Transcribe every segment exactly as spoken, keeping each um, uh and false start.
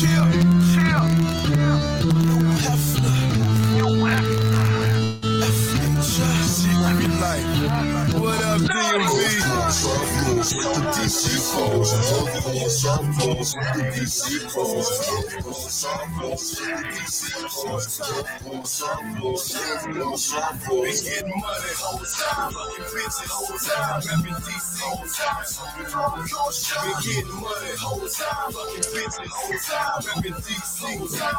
Chill, chill, chill. No Hefner. No Hefner. F H I C, every night. What up, D M V? With the D C foes, some foes with the D C foes, some foes with the D C foes, some foes with the D C foes. They get money, whole time, fucking bitches, whole time. Rapping D C, whole time, they get money, whole time, fucking bitches, whole time. Rapping D C, whole time,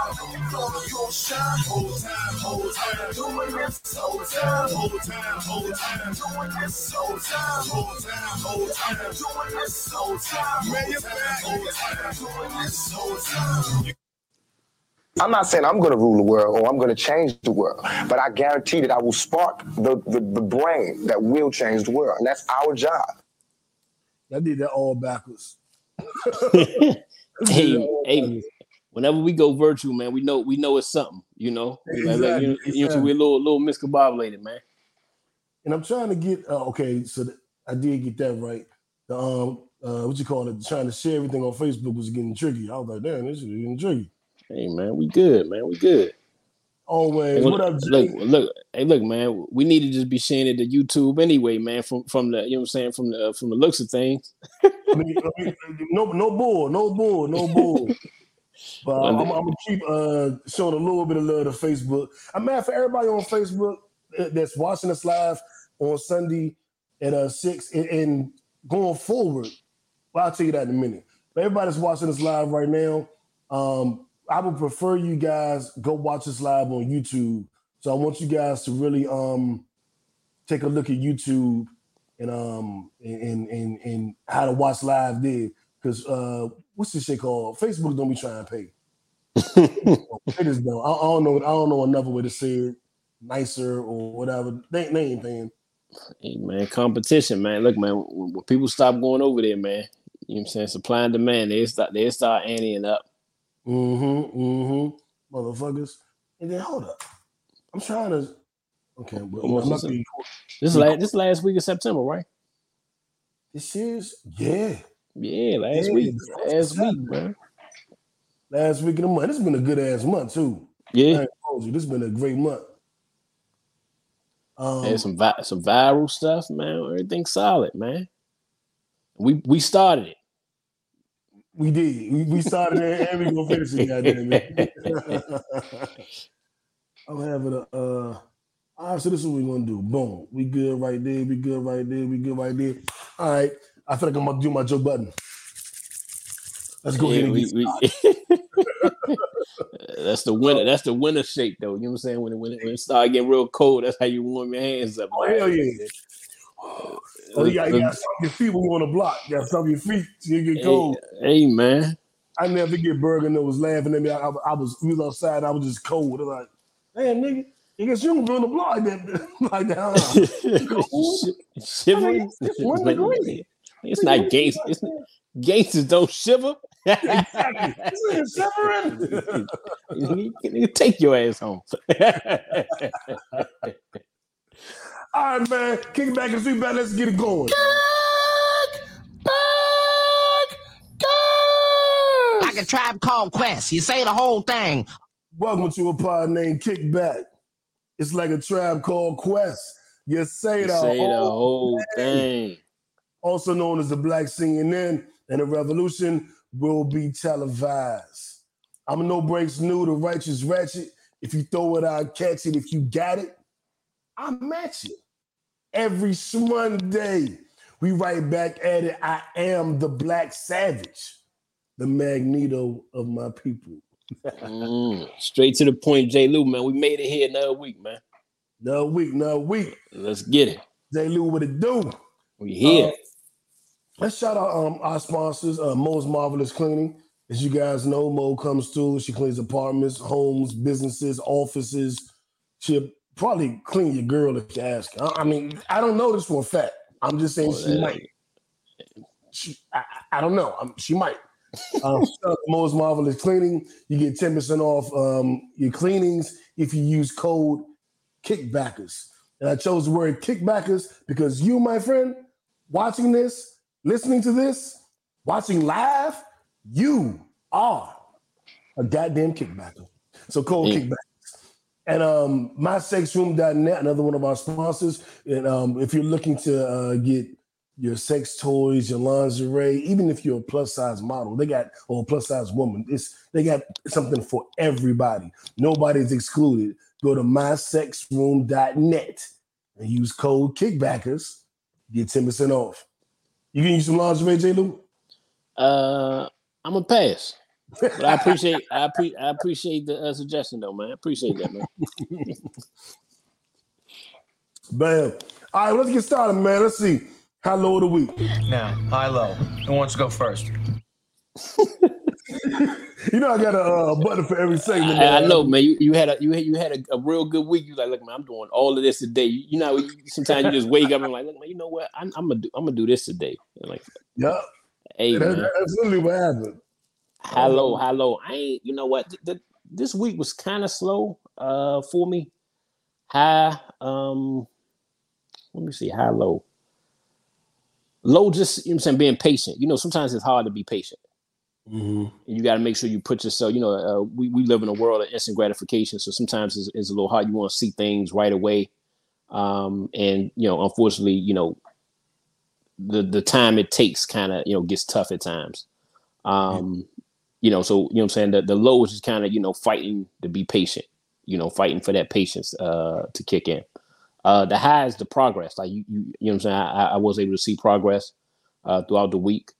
calling your shot, whole time, whole time. Doing this whole time, whole time, whole time. Doing this whole time, whole time, whole time. I'm doing this whole time. Man, you're back. I'm doing this whole time. I'm not saying I'm going to rule the world or I'm going to change the world, but I guarantee that I will spark the, the, the brain that will change the world. And that's our job. I did that all backwards. hey, hey, whenever we go virtual, man, we know we know it's something, you know? Exactly, like, like, you, exactly. you know we're a little, little miscombobulated, man. And I'm trying to get, uh, okay, so the, I did get that right. The um, uh, what you call it? Trying to share everything on Facebook was getting tricky. I was like, damn, this is getting tricky. Hey man, we good, man, we good. Always. Hey, look, what up, Jay? Look, look, hey, look, man, we need to just be sharing it to YouTube anyway, man. From from the, you know, what I'm saying, from the from the looks of things. I mean, I mean, no, no bull, no bull, no bull. But uh, I'm, I'm gonna keep uh, showing a little bit of love to Facebook. I'm mad for everybody on Facebook that's watching us live on Sunday. At uh, six and, and going forward, well, I'll tell you that in a minute. But everybody's watching this live right now. Um, I would prefer you guys go watch this live on YouTube. So I want you guys to really um, take a look at YouTube and um and and and how to watch live there. Because uh, what's this shit called? Facebook don't be trying to pay. It is dumb. I, I don't know. I don't know another way to say it nicer or whatever. They, they ain't paying. Hey, man, competition, man. Look, man, when, when people stop going over there, man, you know what I'm saying? Supply and demand, they start, they start anteing up. Mm-hmm, mm-hmm. Motherfuckers. And then, hold up. I'm trying to... Okay, but well, this, be... this, last, this last week of September, right? This is... Yeah. Yeah, last yeah, week. Last week, man. Last week of the month. This has been a good-ass month, too. Yeah. I ain't told you, this has been a great month. Um, and some vi- some viral stuff, man. Everything solid, man. We we started it. We did. We, we started it, and we gonna finish it. Goddamn it! I'm having a. Uh, all right, so this is what we gonna do. Boom. We good right there. We good right there. We good right there. All right. I feel like I'm gonna do my Joe Budden. Let's go yeah, ahead and we, get started. We... That's the winter. That's the winter shake, though. You know what I'm saying? When it when it, when it starts getting real cold, that's how you warm your hands up. Oh, hell yeah! Oh, uh, you gotta uh, stop your feet when you on the block. You gotta stop your feet so you get cold. Hey, hey man! I never get Berger that was laughing at me. I, I, I was we was outside. I was just cold. I'm like, damn nigga, I guess you don't be on the block like that. Like that, huh? Shivering. It's not Gates. It's not Gates. Don't shiver. Exactly. you, you take your ass home. All right, man. Kick back and see back. Let's get it going. Kick back, kick. Like a tribe called Quest. You say the whole thing. Welcome to a pod named Kick Back. It's like a tribe called Quest. You say, you the, say whole the whole thing. thing. Also known as the Black C N N and the Revolution. Will be televised. I'm no breaks new to righteous ratchet. If you throw it, I'll catch it. If you got it, I match it. Every Monday, we right back at it. I am the Black Savage, the Magneto of my people. mm, straight to the point, J. Lou, man. We made it here another week, man. Another week, another week. Let's get it. J. Lou, what it do? We here. Um, Let's shout out um, our sponsors, uh, Mo's Marvelous Cleaning. As you guys know, Mo comes through. She cleans apartments, homes, businesses, offices. She'll probably clean your girl if you ask her. I mean, I don't know this for a fact. I'm just saying she might. She, I, I don't know. I'm, she might. Um, Mo's Marvelous Cleaning. You get ten percent off um, your cleanings if you use code Kickbackers. And I chose the word Kickbackers because you, my friend, watching this, listening to this, watching live, you are A goddamn kickbacker. So cold mm. kickback. And um, my sex room dot net, another one of our sponsors. And um, if you're looking to uh, get your sex toys, your lingerie, even if you're a plus size model, they got, or a plus size woman, it's they got something for everybody. Nobody's excluded. Go to my sex room dot net and use code kickbackers. Get ten percent off. You can use some lingerie, J. Lou? Uh, I'm gonna pass. But I appreciate I, pre- I appreciate the uh, suggestion though, man. I appreciate that, man. Bam. All right, let's get started, man. Let's see. High low of the week. Now, high low. Who wants to go first? You know I got a uh, button for every segment. I, I know, man. You, you had a you had, you had a, a real good week. You like, look, man, I'm doing all of this today. You, you know, sometimes you just wake up and like, look, man, you know what? I'm, I'm gonna do I'm gonna do this today. And like, yep. Hey, that, that's literally what happened. Hello, hello. I ain't, you know what? Th- th- this week was kind of slow uh, for me. High, um, let me see, high, low. Low, just, you know what I'm saying, being patient. You know, sometimes it's hard to be patient. Mm-hmm. And you got to make sure you put yourself, you know, uh, we, we live in a world of instant gratification. So sometimes it's, it's a little hard. You want to see things right away. Um, and, you know, unfortunately, you know, the, the time it takes kind of, you know, gets tough at times. Um, yeah. You know, so, you know what I'm saying? The, the low is just kind of, you know, fighting to be patient, you know, fighting for that patience uh, to kick in. Uh, the high is the progress. Like, you you, you know what I'm saying? I, I was able to see progress uh, throughout the week.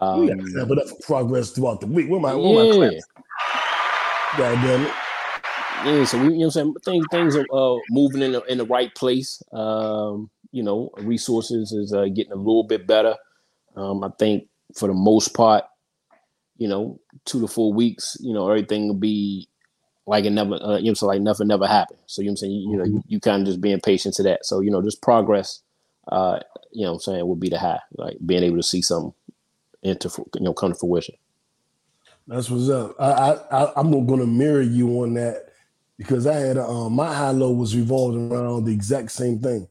Um, you got to step it up for progress throughout the week. Where my, where yeah. my class? God damn it. Yeah, so, we, you know what I'm saying? Things, things are uh, moving in the, in the right place. Um, you know, resources is uh, getting a little bit better. Um, I think for the most part, you know, two to four weeks, you know, everything will be like it never, uh, you know, so like nothing never happened. So, you know what I'm saying? You, you know, you, you kind of just being patient to that. So, you know, just progress, uh, you know what I'm saying, would be the high, like being able to see something into, you know, come to fruition. That's what's up. I, I, I'm going to mirror you on that because I had, um, my high low was revolving around the exact same thing.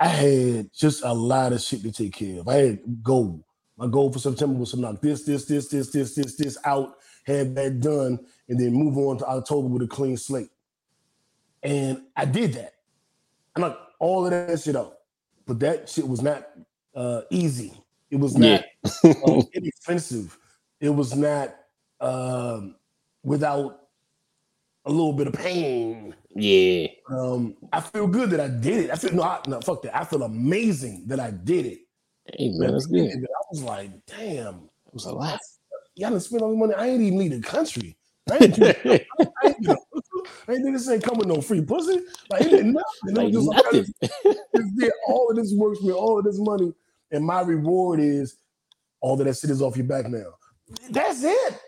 I had just a lot of shit to take care of. I had gold. My goal for September was to knock this, this, this, this, this, this, this out, have that done, and then move on to October with a clean slate. And I did that. I knocked all of that shit out. But that shit was not uh, easy. It was not yeah. uh, inexpensive. It was not um, without a little bit of pain. Yeah. Um, I feel good that I did it. I feel, no, I, no, fuck that. I feel amazing that I did it. Hey, man, that's good. I was like, damn, it was a lot. Y'all done spent all the money. I ain't even leave the country. I ain't do this ain't come with no free pussy. Like, it did nothing. Like, it was nothing. Like, I just did all of this work with all of this money. And my reward is all of that shit is off your back now. That's it.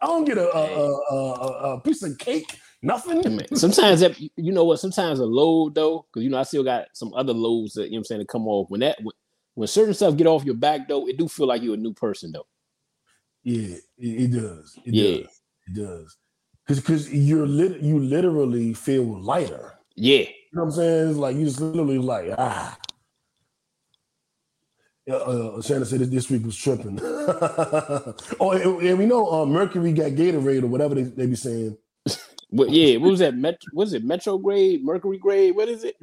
I don't get a, a, a, a, a piece of cake, nothing. Man, sometimes that, you know what, sometimes a load though, because you know, I still got some other loads that, you know what I'm saying, to come off when that. When, When certain stuff get off your back, though, it do feel like you're a new person, though. Yeah, it, it does. It yeah. does. It does. Because you're lit- you literally feel lighter. Yeah. You know what I'm saying? It's like, you just literally like, ah. Uh, uh, Shannon said this week was tripping. oh, and, and we know uh, Mercury got Gatorade or whatever they, they be saying. What, yeah, what was that? Met- what is it? Metrograde? Mercury grade? What is it?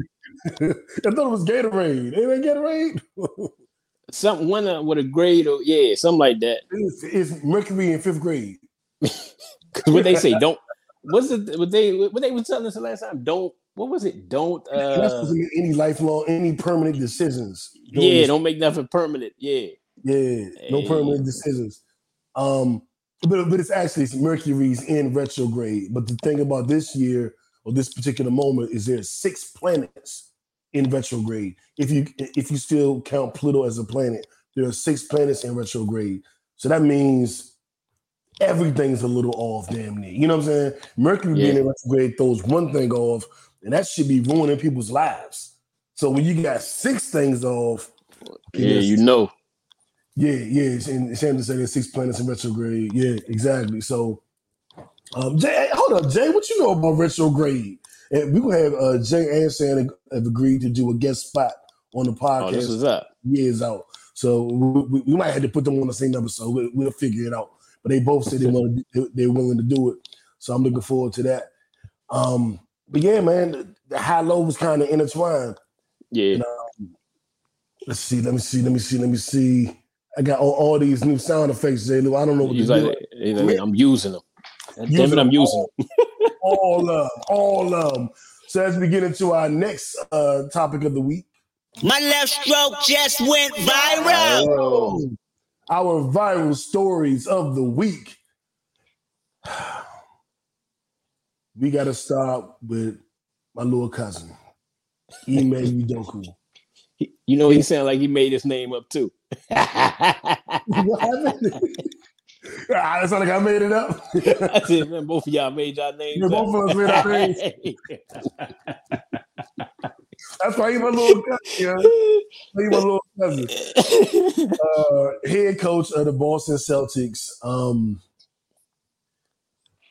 I thought it was Gatorade. They ain't Gatorade. Something one uh, with a grade or yeah, something like that. It's, it's Mercury in fifth grade. What they say? Don't. What's it? What they? What they were telling us the last time? Don't. What was it? Don't. Uh, That's supposed to be any lifelong, any permanent decisions. Don't yeah, don't make nothing permanent. Yeah. Yeah. Hey. No permanent decisions. Um, but but it's actually it's Mercury's in retrograde. But the thing about this year. Well, this particular moment is there's six planets in retrograde. If you if you still count Pluto as a planet, there are six planets in retrograde. So that means everything's a little off, damn near. You know what I'm saying? Mercury yeah. being in retrograde throws one thing off, and that should be ruining people's lives. So when you got six things off, yeah, you know, yeah, yeah. And Shannon said there's six planets in retrograde. Yeah, exactly. So. Um, Jay, hold up, Jay. What you know about retrograde? And we gonna have uh, Jay and Shannon have agreed to do a guest spot on the podcast. Oh, this is up years out, so we, we might have to put them on the same episode. We, we'll figure it out. but they both said they want to, they're willing to do it. So I'm looking forward to that. Um, but yeah, man, the, the high low was kind of intertwined. Yeah. And, um, let's see. Let me see. Let me see. Let me see. I got all, all these new sound effects, Jay Lou. I don't know what to do. Like, you know, I'm using them. Using Damn it, I'm using all, them. all love, all love. So as we get into our next uh, topic of the week, my left stroke just went viral. Oh, our viral stories of the week. We got to start with my little cousin, Ime Udoka. You know, he sounds like he made his name up too. What happened? I sound like I made it up. I said, man, both of y'all made y'all names. Yeah, up. Both of us made our names. That's why he's my little cousin. Yeah. He's my little cousin. Uh, head coach of the Boston Celtics. Um,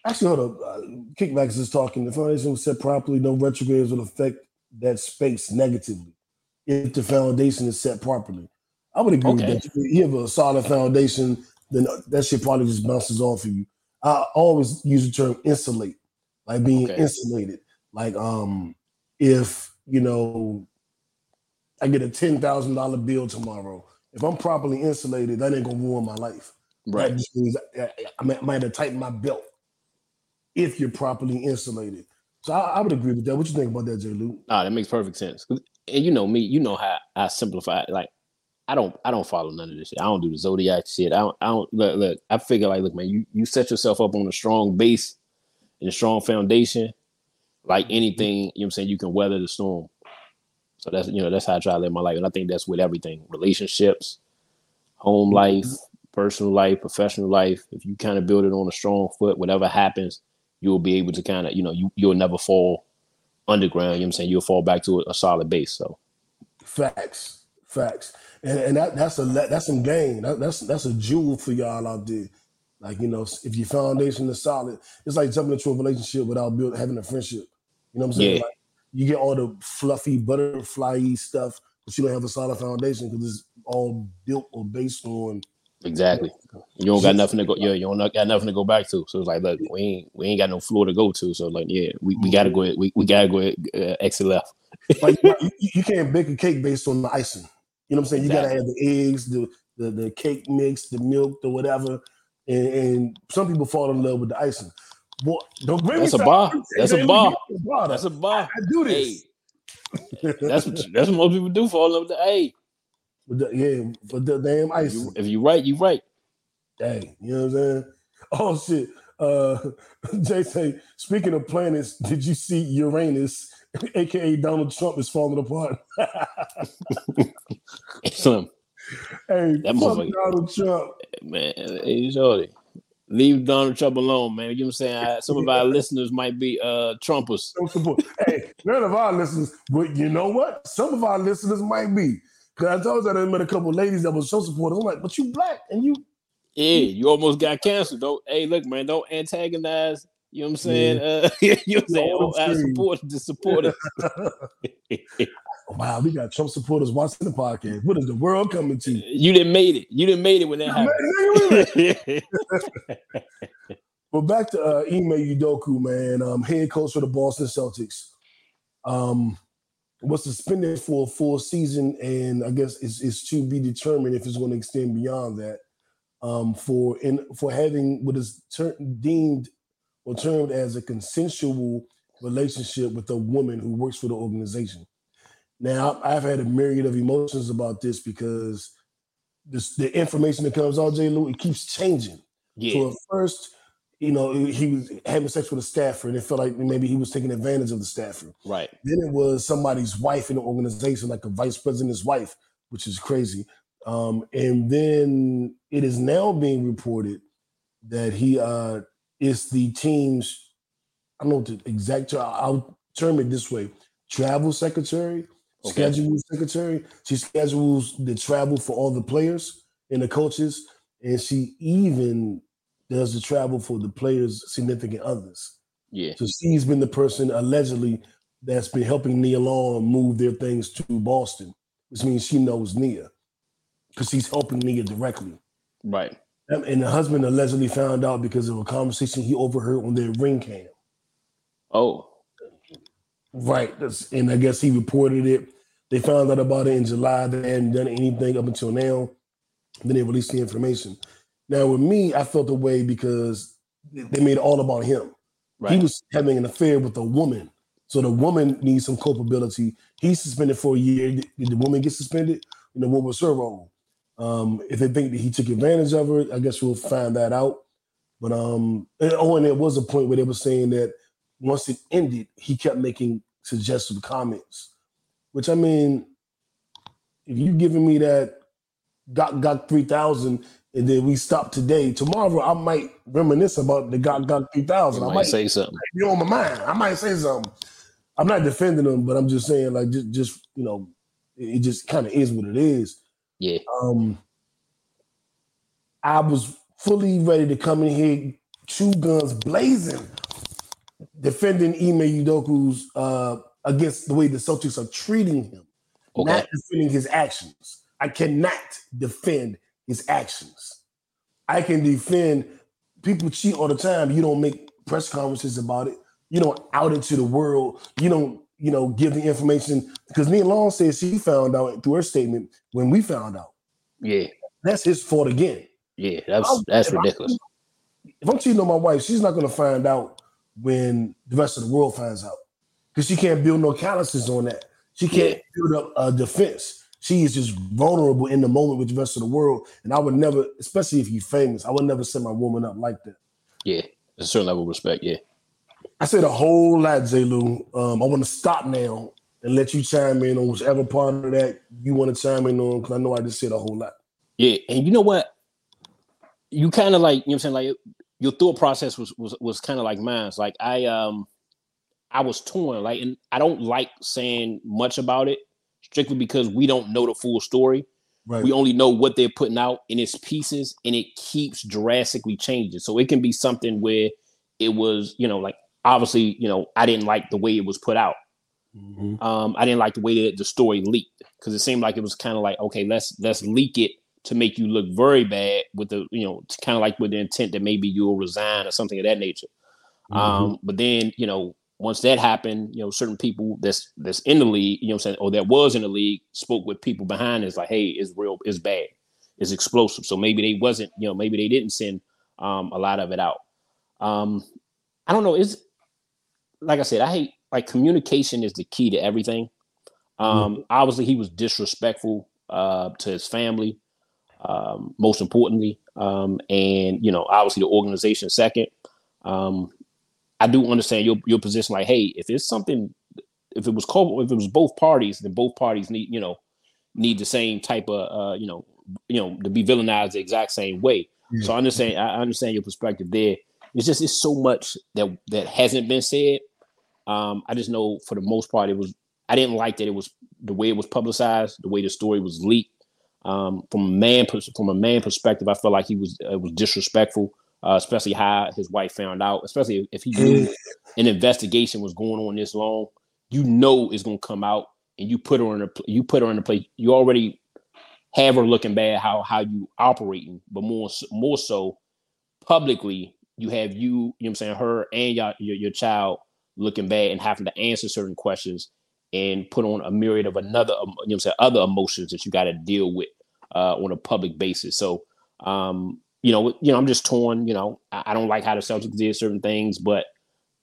actually, hold up. Kickbacks is talking. The foundation was set properly. No retrogrades will affect that space negatively if the foundation is set properly. I would agree okay. with that. If you have a solid foundation, then that shit probably just bounces off of you. I always use the term insulate, like being okay. insulated. Like um, if, you know, I get a ten thousand dollars bill tomorrow, if I'm properly insulated, that ain't going to ruin my life. Right. That just means I, I might have tightened my belt if you're properly insulated. So I, I would agree with that. What you think about that, Jay Lou? Ah, that makes perfect sense. And you know me, you know how I simplify it. Like, I don't I don't follow none of this shit. I don't do the Zodiac shit. I don't, I don't look, look, I figure like, look, man, you, you set yourself up on a strong base and a strong foundation, like anything, you know what I'm saying, you can weather the storm. So that's, you know, that's how I try to live my life. And I think that's with everything, relationships, home life, personal life, professional life. If you kind of build it on a strong foot, whatever happens, you'll be able to kind of, you know, you, you'll never fall underground, you know what I'm saying? You'll fall back to a, a solid base, so. Facts, facts. And, and that, that's a that's some game. That, that's that's a jewel for y'all out there. Like, you know, if your foundation is solid, it's like jumping into a relationship without building having a friendship. You know what I'm saying? Yeah. Like, you get all the fluffy, butterfly-y stuff, but you don't have a solid foundation because it's all built or based on. Exactly. You know, you don't got nothing to go. Yeah, you don't got nothing to go back to. So it's like, look, we ain't we ain't got no floor to go to. So like, yeah, we, we gotta go. Ahead, we we gotta go ahead, uh, exit left. Like you, you can't bake a cake based on the icing. You know what I'm saying? You exactly. gotta have the eggs, the, the the cake mix, the milk, the whatever, and, and some people fall in love with the icing. Boy, don't bring that's, me a bar. That's, a bar. that's a bar. That's a bar. I do this. Hey. that's what that's what most people do. Fall in love with the hey. With the, yeah, but the damn icing. If you right, you right. Hey, you know what I'm saying? Oh shit. Uh, Jay say, speaking of planets, did you see Uranus? A K A Donald Trump is falling apart. Slim. Hey, that fuck Donald Trump. Man, hey, shorty. Leave Donald Trump alone, man. You know what I'm saying? I, some of our listeners might be uh, Trumpers. Hey, none of our listeners, but you know what? Some of our listeners might be. Because I told you I met a couple of ladies that were show supporters. I'm like, but you black and you. Yeah, you almost got canceled. Don't, hey, look, man, don't antagonize. You know what I'm saying? Yeah. Uh, you know what I'm saying? I support the supporters. Wow, we got Trump supporters watching the podcast. What is the world coming to? You didn't made it. You didn't made it when that happened. Well, back to uh, Ime Udoka, man, um, head coach for the Boston Celtics. Um, was suspended for a full season, and I guess it's, it's to be determined if it's going to extend beyond that. Um, for in for having what is ter- deemed. Or termed as a consensual relationship with a woman who works for the organization. Now, I've had a myriad of emotions about this because this, the information that comes out, Jay Lou, it keeps changing. Yeah. So at first, you know, he was having sex with a staffer and it felt like maybe he was taking advantage of the staffer. Right. Then it was somebody's wife in the organization, like a vice president's wife, which is crazy. Um, and then it is now being reported that he... Uh, It's the team's, I don't know what the exact term, I'll term it this way, travel secretary, okay. schedule secretary. She schedules the travel for all the players and the coaches, and she even does the travel for the players' significant others. Yeah. So she's been the person, allegedly, that's been helping Nia Long move their things to Boston, which means she knows Nia because she's helping Nia directly. Right. And the husband allegedly found out because of a conversation he overheard on their ring cam. Oh. Right. That's, and I guess he reported it. They found out about it in July. They hadn't done anything up until now. Then they released the information. Now, with me, I felt the way because they made it all about him. Right. He was having an affair with a woman. So the woman needs some culpability. He's suspended for a year. Did the woman get suspended? And the woman was her role. Um, if they think that he took advantage of her, I guess we'll find that out. But, um, and, oh, and there was a point where they were saying that once it ended, he kept making suggestive comments. Which, I mean, if you're giving me that got got three thousand and then we stop today, tomorrow I might reminisce about the got got three thousand. I might say something. You're on my mind. I might say something. I'm not defending them, but I'm just saying, like, just, just you know, it just kind of is what it is. Yeah. Um, I was fully ready to come in here, two guns blazing, defending Ime Udoka's uh, against the way the Celtics are treating him, okay. Not defending his actions. I cannot defend his actions. I can defend people cheat all the time. You don't make press conferences about it. You don't out it to the world. You don't, you know, give the information. Because Nia Long says she found out through her statement when we found out. Yeah. That's his fault again. Yeah, that's I, that's if ridiculous. I, if I'm cheating on my wife, she's not going to find out when the rest of the world finds out. Because she can't build no calluses on that. She can't yeah. build up a defense. She is just vulnerable in the moment with the rest of the world. And I would never, especially if you're famous, I would never set my woman up like that. Yeah, a certain level of respect, yeah. I said a whole lot, J-Lou. Um, I want to stop now and let you chime in on whichever part of that you want to chime in on, because I know I just said a whole lot. Yeah, and you know what? You kind of like, you know what I'm saying, like your thought process was was, was kind of like mine. Like I um, I was torn, like, and I don't like saying much about it strictly because we don't know the full story. Right. We only know what they're putting out in its pieces, and it keeps drastically changing. So it can be something where it was, you know, like, obviously, you know, I didn't like the way it was put out. Mm-hmm. Um, I didn't like the way that the story leaked because it seemed like it was kind of like, okay, let's let's leak it to make you look very bad with the, you know, kind of like with the intent that maybe you'll resign or something of that nature. Mm-hmm. Um, but then, you know, once that happened, you know, certain people that's that's in the league, you know what I'm saying, or that was in the league, spoke with people behind it's like, hey, it's real, it's bad, it's explosive. So maybe they wasn't, you know, maybe they didn't send um, a lot of it out. Um, I don't know. It's, like I said, I hate, like, communication is the key to everything. Um, mm-hmm. Obviously, he was disrespectful uh, to his family, um, most importantly. Um, and, you know, obviously the organization second. Um, I do understand your your position, like, hey, if it's something, if it was culpable, if it was both parties, then both parties need, you know, need the same type of, uh, you know, you know, to be villainized the exact same way. Mm-hmm. So I understand, I understand your perspective there. It's just, it's so much that that hasn't been said. Um, I just know for the most part, it was, I didn't like that it was the way it was publicized, the way the story was leaked. Um, from a man, from a man perspective, I felt like he was, it was disrespectful, uh, especially how his wife found out, especially if he knew an investigation was going on this long, you know, it's going to come out and you put her in a, you put her in a place, you already have her looking bad, how, how you operating, but more, more so publicly, you have you, you know what I'm saying, her and your, your, your child looking bad and having to answer certain questions and put on a myriad of another, you know what I'm saying, other emotions that you got to deal with uh, on a public basis. So, um, you know, you know, I'm just torn, you know, I, I don't like how the Celtics did certain things, but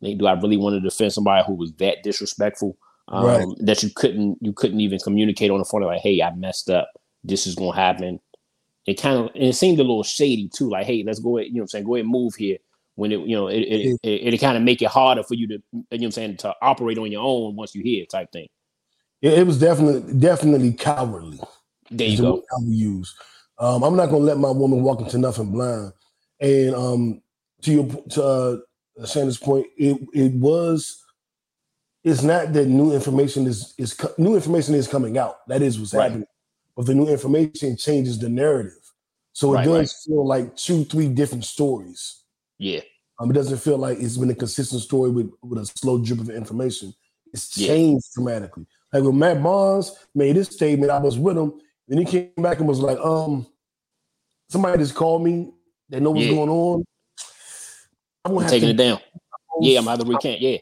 like, do I really want to defend somebody who was that disrespectful um, right. that you couldn't, you couldn't even communicate on the phone? Like, hey, I messed up. This is going to happen. It kind of, and it seemed a little shady too. Like, hey, let's go ahead, you know what I'm saying? Go ahead and move here. When it, you know, it it, it, it, it kind of make it harder for you to, you know what I'm saying, to operate on your own once you hear it type thing. Yeah, it was definitely, definitely cowardly. There you go. I would use. Um, I'm not going to let my woman walk into nothing blind. And um, to your, to uh, Sanders' point, it, it was, it's not that new information is, is new information is coming out. That is what's right. happening. But the new information changes the narrative. So it right, does right. feel like two, three different stories. Yeah. Um, it doesn't feel like it's been a consistent story with, with a slow drip of information. It's changed yeah. dramatically. Like when Matt Barnes made this statement, I was with him, and he came back and was like, um, somebody just called me They know what's yeah. going on. I'm gonna I'm have taking to, it down. Yeah, I'm gonna have to recant. Yeah,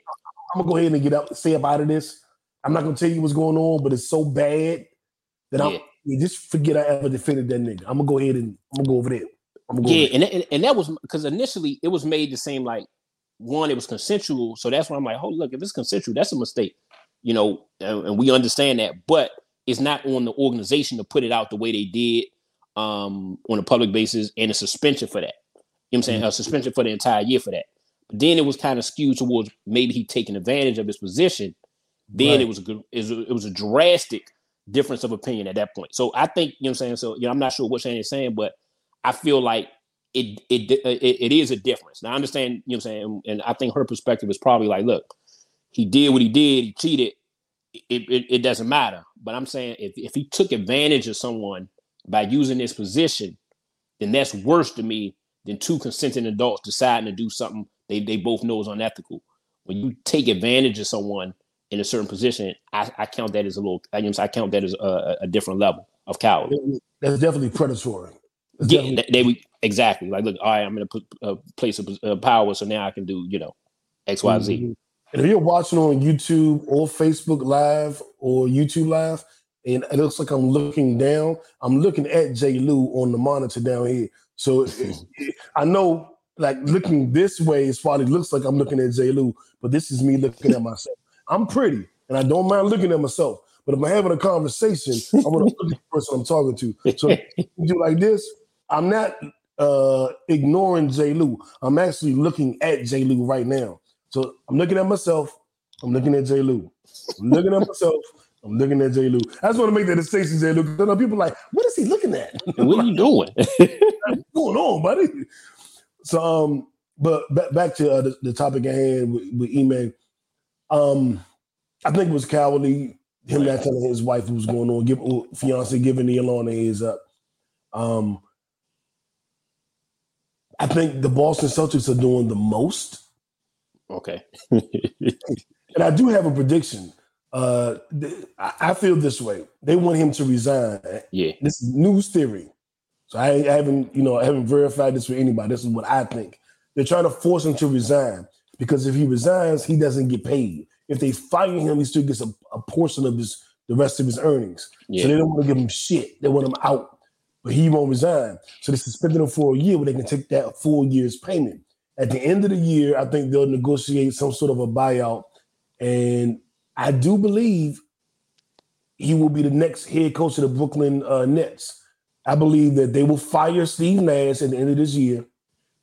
I'm gonna go ahead and get up, stay up out of this. I'm not gonna tell you what's going on, but it's so bad that yeah. I'm yeah, just forget I ever defended that nigga. I'm gonna go ahead and I'm gonna go over there. I'm gonna go yeah, and, and and that was because initially it was made to seem like one, it was consensual, so that's why I'm like, oh look, if it's consensual, that's a mistake, you know, and, and we understand that, but it's not on the organization to put it out the way they did um, on a public basis, and a suspension for that. You know what I'm saying? Mm-hmm. A suspension for the entire year for that. But then it was kind of skewed towards maybe he taking advantage of his position. Then right. it was a good, it was a, it was a drastic difference of opinion at that point. So I think, you know what I'm saying? So, you know, I'm not sure what Shannon's saying, but I feel like it, it, it, it is a difference. Now I understand, you know what I'm saying? And, and I think her perspective is probably like, look, he did what he did. He cheated. It, it, it doesn't matter. But I'm saying if, if he took advantage of someone by using his position, then that's worse to me than two consenting adults deciding to do something they, they both know is unethical. When you take advantage of someone in a certain position, I, I count that as a little, I, you know, I count that as a, a different level of cowardry. That's definitely predatory. That's yeah, definitely- they, they exactly. Like, look, all right, I'm in a, a place of uh, power, so now I can do, you know, X, Y, mm-hmm. Z. And if you're watching on YouTube or Facebook Live or YouTube Live, and it looks like I'm looking down, I'm looking at J. Lou on the monitor down here. So it, it, I know, like, looking this way, it probably looks like I'm looking at J. Lou, but this is me looking at myself. I'm pretty, and I don't mind looking at myself. But if I'm having a conversation, I want to look at the person I'm talking to. So if you do like this, I'm not uh, ignoring J. Lou. I'm actually looking at J. Lou right now. So I'm looking at myself. I'm looking at J. Lou. I'm looking at myself. I'm looking at J. Lou. I just want to make that distinction, J. Lou. Because people are like, what is he looking at? What are you doing? What's going on, buddy? So, um, but back, back to uh, the, the topic at hand with, with Ime. Um, I think it was cowardly, him not telling his wife what was going on, give, fiance giving the alarm and heads up. Um, I think the Boston Celtics are doing the most. Okay. And I do have a prediction. Uh, th- I-, I feel this way. They want him to resign. Yeah. This is news theory. So I, I haven't, you know, I haven't verified this for anybody. This is what I think. They're trying to force him to resign because if he resigns, he doesn't get paid. If they fire him, he still gets a, a portion of his, the rest of his earnings. Yeah. So they don't want to give him shit. They want him out, but he won't resign. So they suspended him for a year where they can take that full year's payment. At the end of the year, I think they'll negotiate some sort of a buyout. And I do believe he will be the next head coach of the Brooklyn uh, Nets. I believe that they will fire Steve Nash at the end of this year,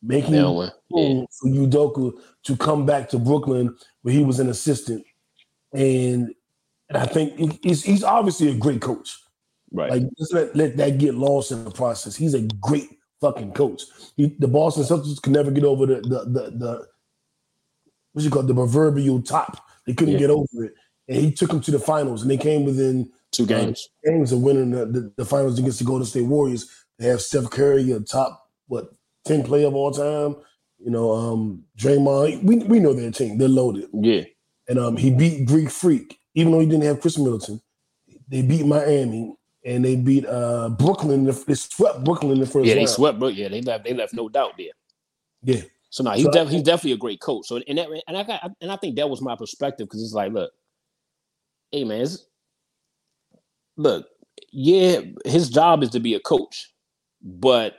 making room yeah. for Udoka to come back to Brooklyn where he was an assistant. And and I think he's, he's obviously a great coach. Right. Like, just let, let that get lost in the process. He's a great fucking coach. He, the Boston Celtics could never get over the the the, the what you call it, the proverbial top. They couldn't yeah. get over it, and he took them to the finals, and they came within two games uh, games of winning the, the, the finals against the Golden State Warriors. They have Steph Curry, a top what ten player of all time. You know, um, Draymond. We we know their team. They're loaded. Yeah, and um, he beat Greek Freak, even though he didn't have Chris Middleton. They beat Miami. And they beat uh, Brooklyn. They swept Brooklyn in the first. Yeah, they round. swept Brooklyn. Yeah, they left. They left no doubt there. Yeah. So now he's so, def- he's definitely a great coach. So and that, and I got and I think that was my perspective because it's like, look, hey man, it's, look, yeah, his job is to be a coach, but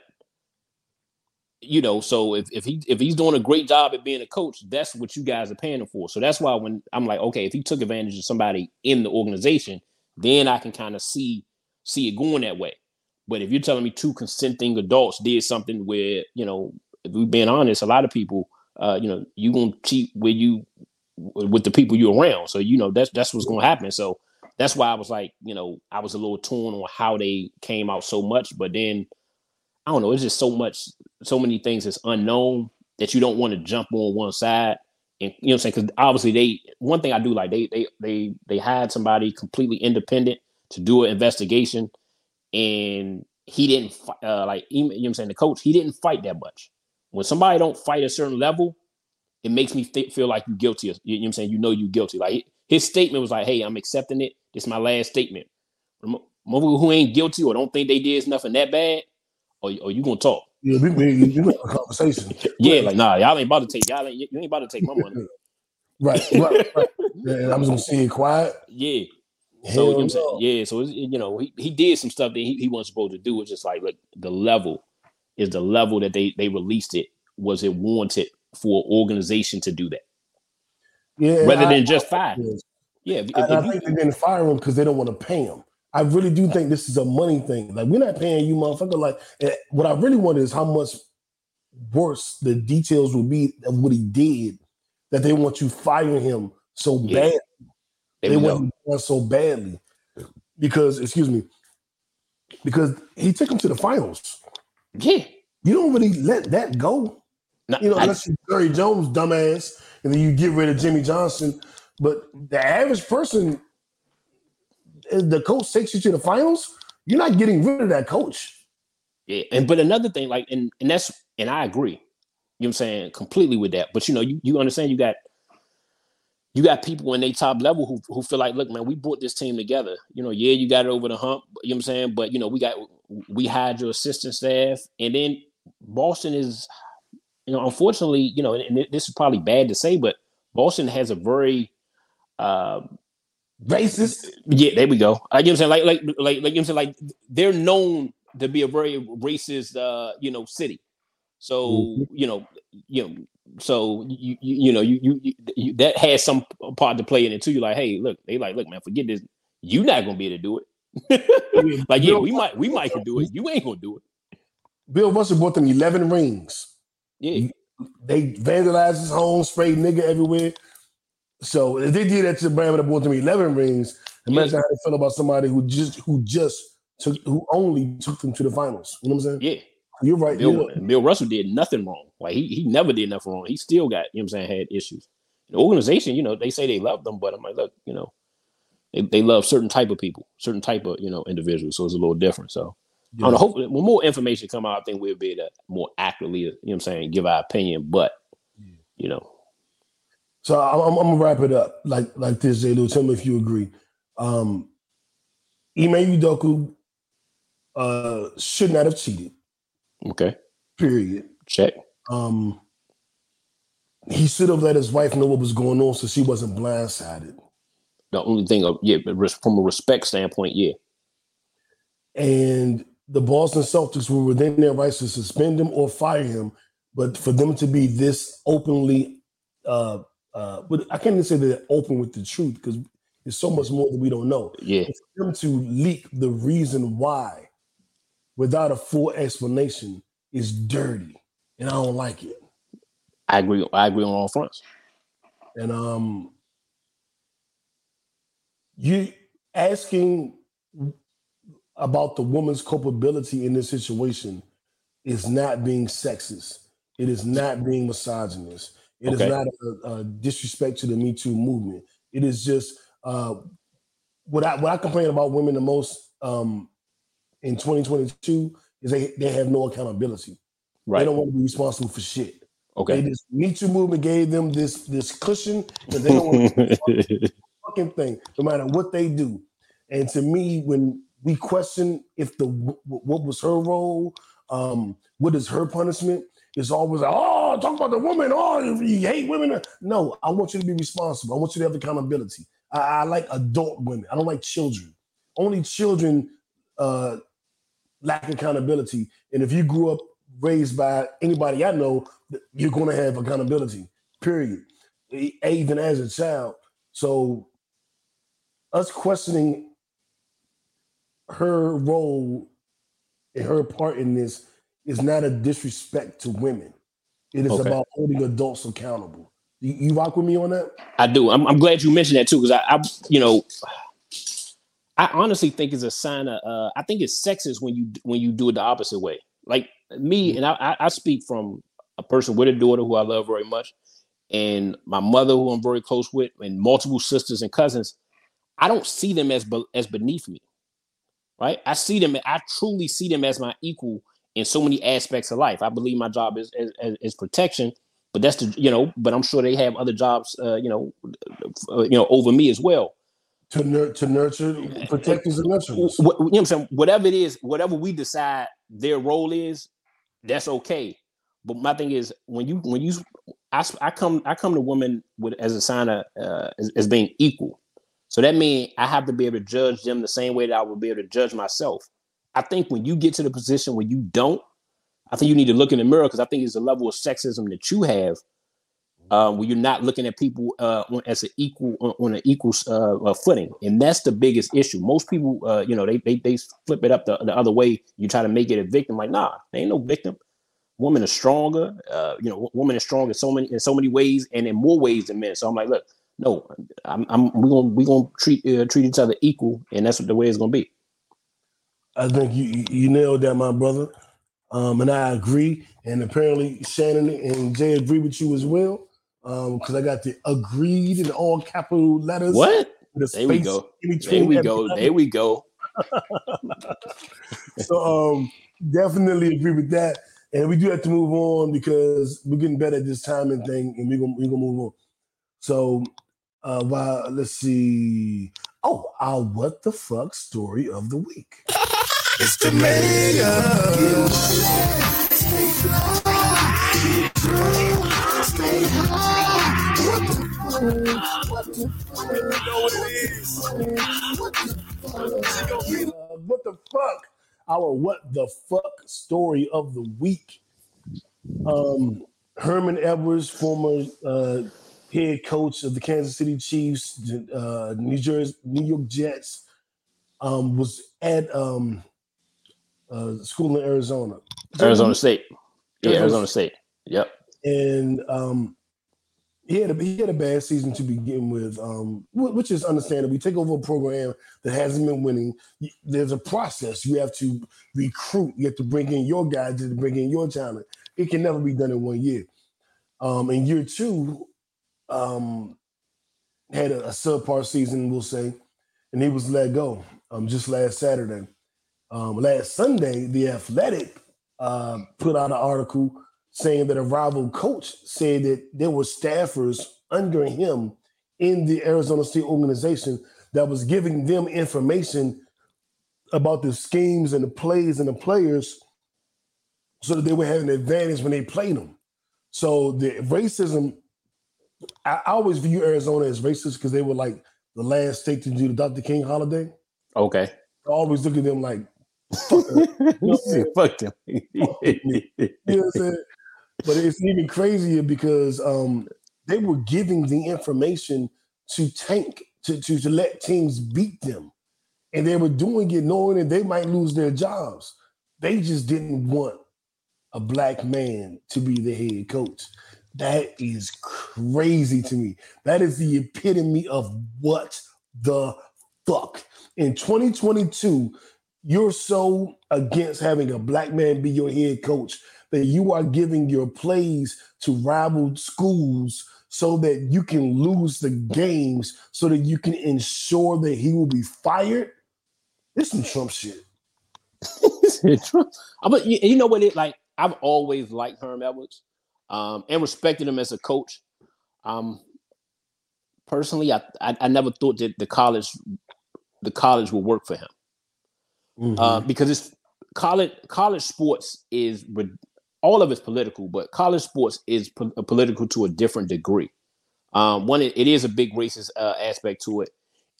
you know, so if if he if he's doing a great job at being a coach, that's what you guys are paying him for. So that's why when I'm like, okay, if he took advantage of somebody in the organization, then I can kind of see. see it going that way. But if you're telling me two consenting adults did something where, you know, if we've been honest, a lot of people, uh, you know, you're going to cheat with you, with the people you're around. So, you know, that's, that's what's going to happen. So that's why I was like, you know, I was a little torn on how they came out so much, but then I don't know. It's just so much, so many things that's unknown that you don't want to jump on one side. And you know what I'm saying? Cause obviously they, one thing I do like they, they, they, they hired somebody completely independent to do an investigation, and he didn't uh, like you know what I'm saying the coach he didn't fight that much. When somebody don't fight a certain level, it makes me th- feel like you're guilty. You, you know what I'm saying you know you're guilty. Like his statement was like, "Hey, I'm accepting it. This is my last statement." Remember who ain't guilty or don't think they did nothing that bad, or, or you gonna talk. Yeah, we we we have a conversation. Yeah, like nah, y'all ain't about to take y'all ain't you ain't about to take my money. right, right, right. Yeah, I'm just gonna see it quiet. Yeah. So you know what I'm saying? Yeah, so it's, you know, he, he did some stuff that he, he wasn't supposed to do. It's just like, like the level is the level that they, they released it. Was it warranted for an organization to do that? Yeah, rather I, than just fire. Yeah, if, I, if I you, think they're gonna fire him because they don't want to pay him. I really do think this is a money thing. Like, we're not paying you, motherfucker. Like, what I really want is how much worse the details will be of what he did that they want you firing him so yeah. badly. They, they want him so badly because, excuse me, because he took him to the finals. Yeah. You don't really let that go. No, you know, I, unless you're Jerry Jones, dumbass, and then you get rid of Jimmy Johnson. But the average person, if the coach takes you to the finals, you're not getting rid of that coach. Yeah, and but another thing, like, and, and that's, and I agree, you know what I'm saying, completely with that. But, you know, you, you understand you got you got people in their top level who who feel like, look, man, we brought this team together. You know, yeah, you got it over the hump, you know what I'm saying? But, you know, we got, we hired your assistant staff. And then Boston is, you know, unfortunately, you know, and this is probably bad to say, but Boston has a very, uh, racist. Yeah, there we go. I get what I'm saying. Like, like, like, like, you know what I'm saying? Like, they're known to be a very racist, uh, you know, city. So, mm-hmm. you know, you know, so you, you, you know, you, you, you, that has some part to play in it too. You're like, hey, look, they like, look, man, forget this. You're not gonna be able to do it. Like, yeah, we might, we might can do it. You ain't gonna do it. Bill Russell bought them eleven rings. Yeah, they vandalized his home, sprayed nigga everywhere. So if they did that to the Brand that bought them eleven rings, imagine yeah. how they feel about somebody who just who just took who only took them to the finals. You know what I'm saying? Yeah. You're right. Bill, you're Bill Russell did nothing wrong. Like he he never did nothing wrong. He still got, you know what I'm saying, had issues. The organization, you know, they say they love them, but I'm like, look, you know, they, they love certain type of people, certain type of, you know, individuals. So it's a little different. So yeah. I don't know, hopefully when more information come out, I think we'll be able to more accurately, you know what I'm saying, give our opinion. But yeah. you know. So I'm, I'm gonna wrap it up like like this, J-Lo. Tell me if you agree. Um, Ime Udoka uh, should not have cheated. Okay. Period. Check. Um, he should have let his wife know what was going on, so she wasn't blindsided. The only thing, of, yeah, from a respect standpoint, yeah. And the Boston Celtics were within their rights to suspend him or fire him, but for them to be this openly. Uh, Uh, but I can't even say they're open with the truth because there's so much more that we don't know. Yeah, it's them to leak the reason why without a full explanation is dirty, and I don't like it. I agree. I agree on all fronts. And um, you asking about the woman's culpability in this situation is not being sexist. It is not being misogynist. It okay. is not a, a disrespect to the Me Too movement. It is just uh, what I what I complain about women the most um, in twenty twenty-two is they, they have no accountability. Right. They don't want to be responsible for shit. Okay. They, this Me Too movement gave them this this cushion that they don't want to be responsible for the fucking thing, no matter what they do. And to me, when we question if the what was her role, um, what is her punishment, it's always like, oh, talk about the woman. Oh, you hate women. No, I want you to be responsible. I want you to have accountability. I, I like adult women. I don't like children. Only children uh, lack accountability. And if you grew up raised by anybody I know, you're going to have accountability, period, even as a child. So us questioning her role and her part in this is not a disrespect to women. It is okay. about holding adults accountable. You, you rock with me on that? I do. I'm, I'm glad you mentioned that too, because I, I, you know, I honestly think it's a sign of. Uh, I think it's sexist when you when you do it the opposite way. Like me, mm-hmm. and I, I speak from a person with a daughter who I love very much, and my mother who I'm very close with, and multiple sisters and cousins. I don't see them as as beneath me, right? I see them. I truly see them as my equal. In so many aspects of life, I believe my job is is, is protection, but that's the you know. But I'm sure they have other jobs, uh, you know, uh, you know, over me as well. To nur- to nurture, protect is a nurture. You know what I'm saying? Whatever it is, whatever we decide their role is, that's okay. But my thing is, when you when you I, I come I come to women with as a sign of uh, as, as being equal. So that means I have to be able to judge them the same way that I would be able to judge myself. I think when you get to the position where you don't, I think you need to look in the mirror, because I think it's a level of sexism that you have uh, where you're not looking at people uh, on, as an equal on an equal uh, footing, and that's the biggest issue. Most people, uh, you know, they they they flip it up the, the other way. You try to make it a victim, like nah, there ain't no victim. Women are stronger. Uh, you know, women are strong in so many in so many ways, and in more ways than men. So I'm like, look, no, I'm, I'm we gonna we gonna treat uh, treat each other equal, and that's what the way it's gonna be. I think you you nailed that, my brother, um, and I agree. And apparently, Shannon and Jay agree with you as well, because um, I got the agreed in all capital letters. What? The there we go. There we go. Letter. There we go. So um, definitely agree with that. And we do have to move on because we're getting better at this timing thing, and we're gonna we're gonna move on. So, uh, well, let's see. Oh, our what the fuck story of the week. It's the mayor. What the fuck? Our what the fuck story of the week. Um, Herman Edwards, former uh, head coach of the Kansas City Chiefs, uh, New Jersey, New York Jets, um, was at um, uh, school in Arizona. Arizona State. Yeah, Arizona State. Yep. And um, he had a he had a bad season to begin with, um, which is understandable. We take over a program that hasn't been winning. There's a process. You have to recruit. You have to bring in your guys. You have to bring in your talent. It can never be done in one year. Um, in year two, um, had a, a subpar season, we'll say, and he was let go um, just last Saturday. Um, last Sunday, The Athletic uh, put out an article saying that a rival coach said that there were staffers under him in the Arizona State organization that was giving them information about the schemes and the plays and the players so that they would have an advantage when they played them. So the racism, I always view Arizona as racist because they were like the last state to do the Doctor King holiday. Okay. I always look at them like, fuck them. You know, fuck them. You know what I'm saying? But it's even crazier because um, they were giving the information to tank, to, to, to let teams beat them. And they were doing it knowing that they might lose their jobs. They just didn't want a black man to be the head coach. That is crazy to me. That is the epitome of what the fuck. In twenty twenty-two, you're so against having a black man be your head coach that you are giving your plays to rival schools so that you can lose the games, so that you can ensure that he will be fired. It's some Trump shit. But you, you know what? It like I've always liked Herm Edwards. Um, and respected him as a coach. Um, personally, I, I I never thought that the college the college would work for him mm-hmm. uh, because it's college college sports is all of it's political, but college sports is po- political to a different degree. Um, one, it, it is a big racist uh, aspect to it.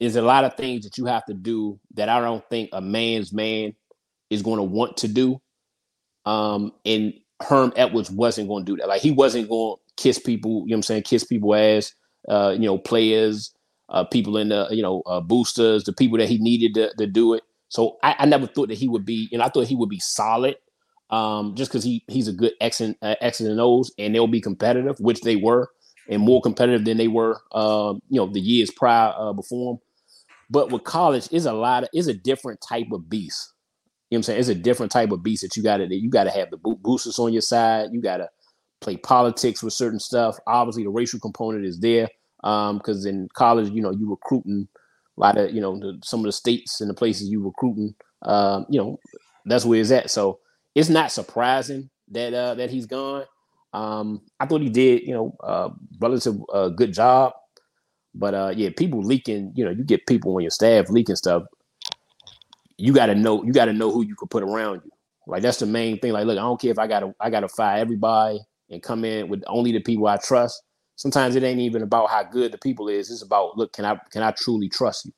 There's a lot of things that you have to do that I don't think a man's man is going to want to do, um, and. Herm Edwards wasn't going to do that. Like he wasn't going to kiss people, you know what I'm saying? Kiss people ass, uh, you know, players, uh, people in the, you know, uh, boosters, the people that he needed to, to do it. So I, I never thought that he would be, you know, I thought he would be solid um, just because he he's a good X and, uh, X and O's, and they'll be competitive, which they were, and more competitive than they were, uh, you know, the years prior uh, before him. But with college, it's a lot of, it's a different type of beast. You know what I'm saying? It's a different type of beast that you got to you got to have the boosters on your side. You got to play politics with certain stuff. Obviously, the racial component is there because um, in college, you know, you recruiting a lot of, you know, the, some of the states and the places you recruiting, uh, you know, that's where it's at. So it's not surprising that uh, that he's gone. Um, I thought he did, you know, uh, relative uh, good job. But, uh, yeah, people leaking, you know, you get people on your staff leaking stuff. You got to know. You got to know who you could put around you. Like, that's the main thing. Like, look, I don't care if I gotta I gotta fire everybody and come in with only the people I trust. Sometimes it ain't even about how good the people is. It's about, look, can I can I truly trust you?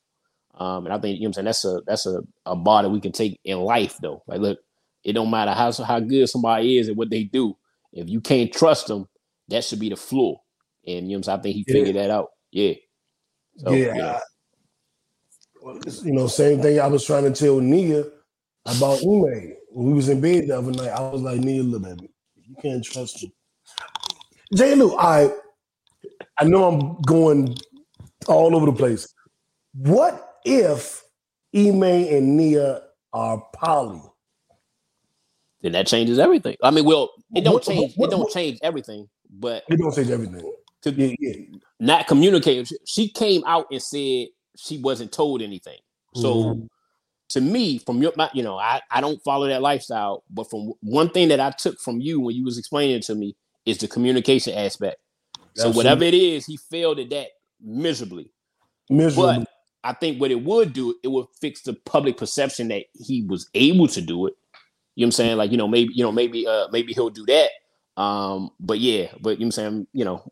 Um, and I think, you know what I'm saying, that's a that's a, a bar that we can take in life, though. Like, look, it don't matter how how good somebody is and what they do. If you can't trust them, that should be the floor. And, you know what I'm saying, I think he figured yeah. that out. Yeah. So, yeah. yeah. I, you know, same thing I was trying to tell Nia about Ime. When we was in bed the other night, I was like, Nia, look, baby, you can't trust him. J. Lou, I, I know I'm going all over the place. What if Ime and Nia are poly? Then that changes everything. I mean, well, it don't change. It don't change everything, but it don't change everything. To yeah, yeah. not communicating, she came out and said she wasn't told anything. So, mm-hmm. to me, from your, my, you know, I, I don't follow that lifestyle, but from one thing that I took from you when you was explaining it to me is the communication aspect. Absolutely. So whatever it is, he failed at that miserably. Miserably. But I think what it would do, it would fix the public perception that he was able to do it. You know what I'm saying? Like, you know, maybe, you know, maybe, uh, maybe he'll do that. Um, but yeah, but you know what I'm saying, you know,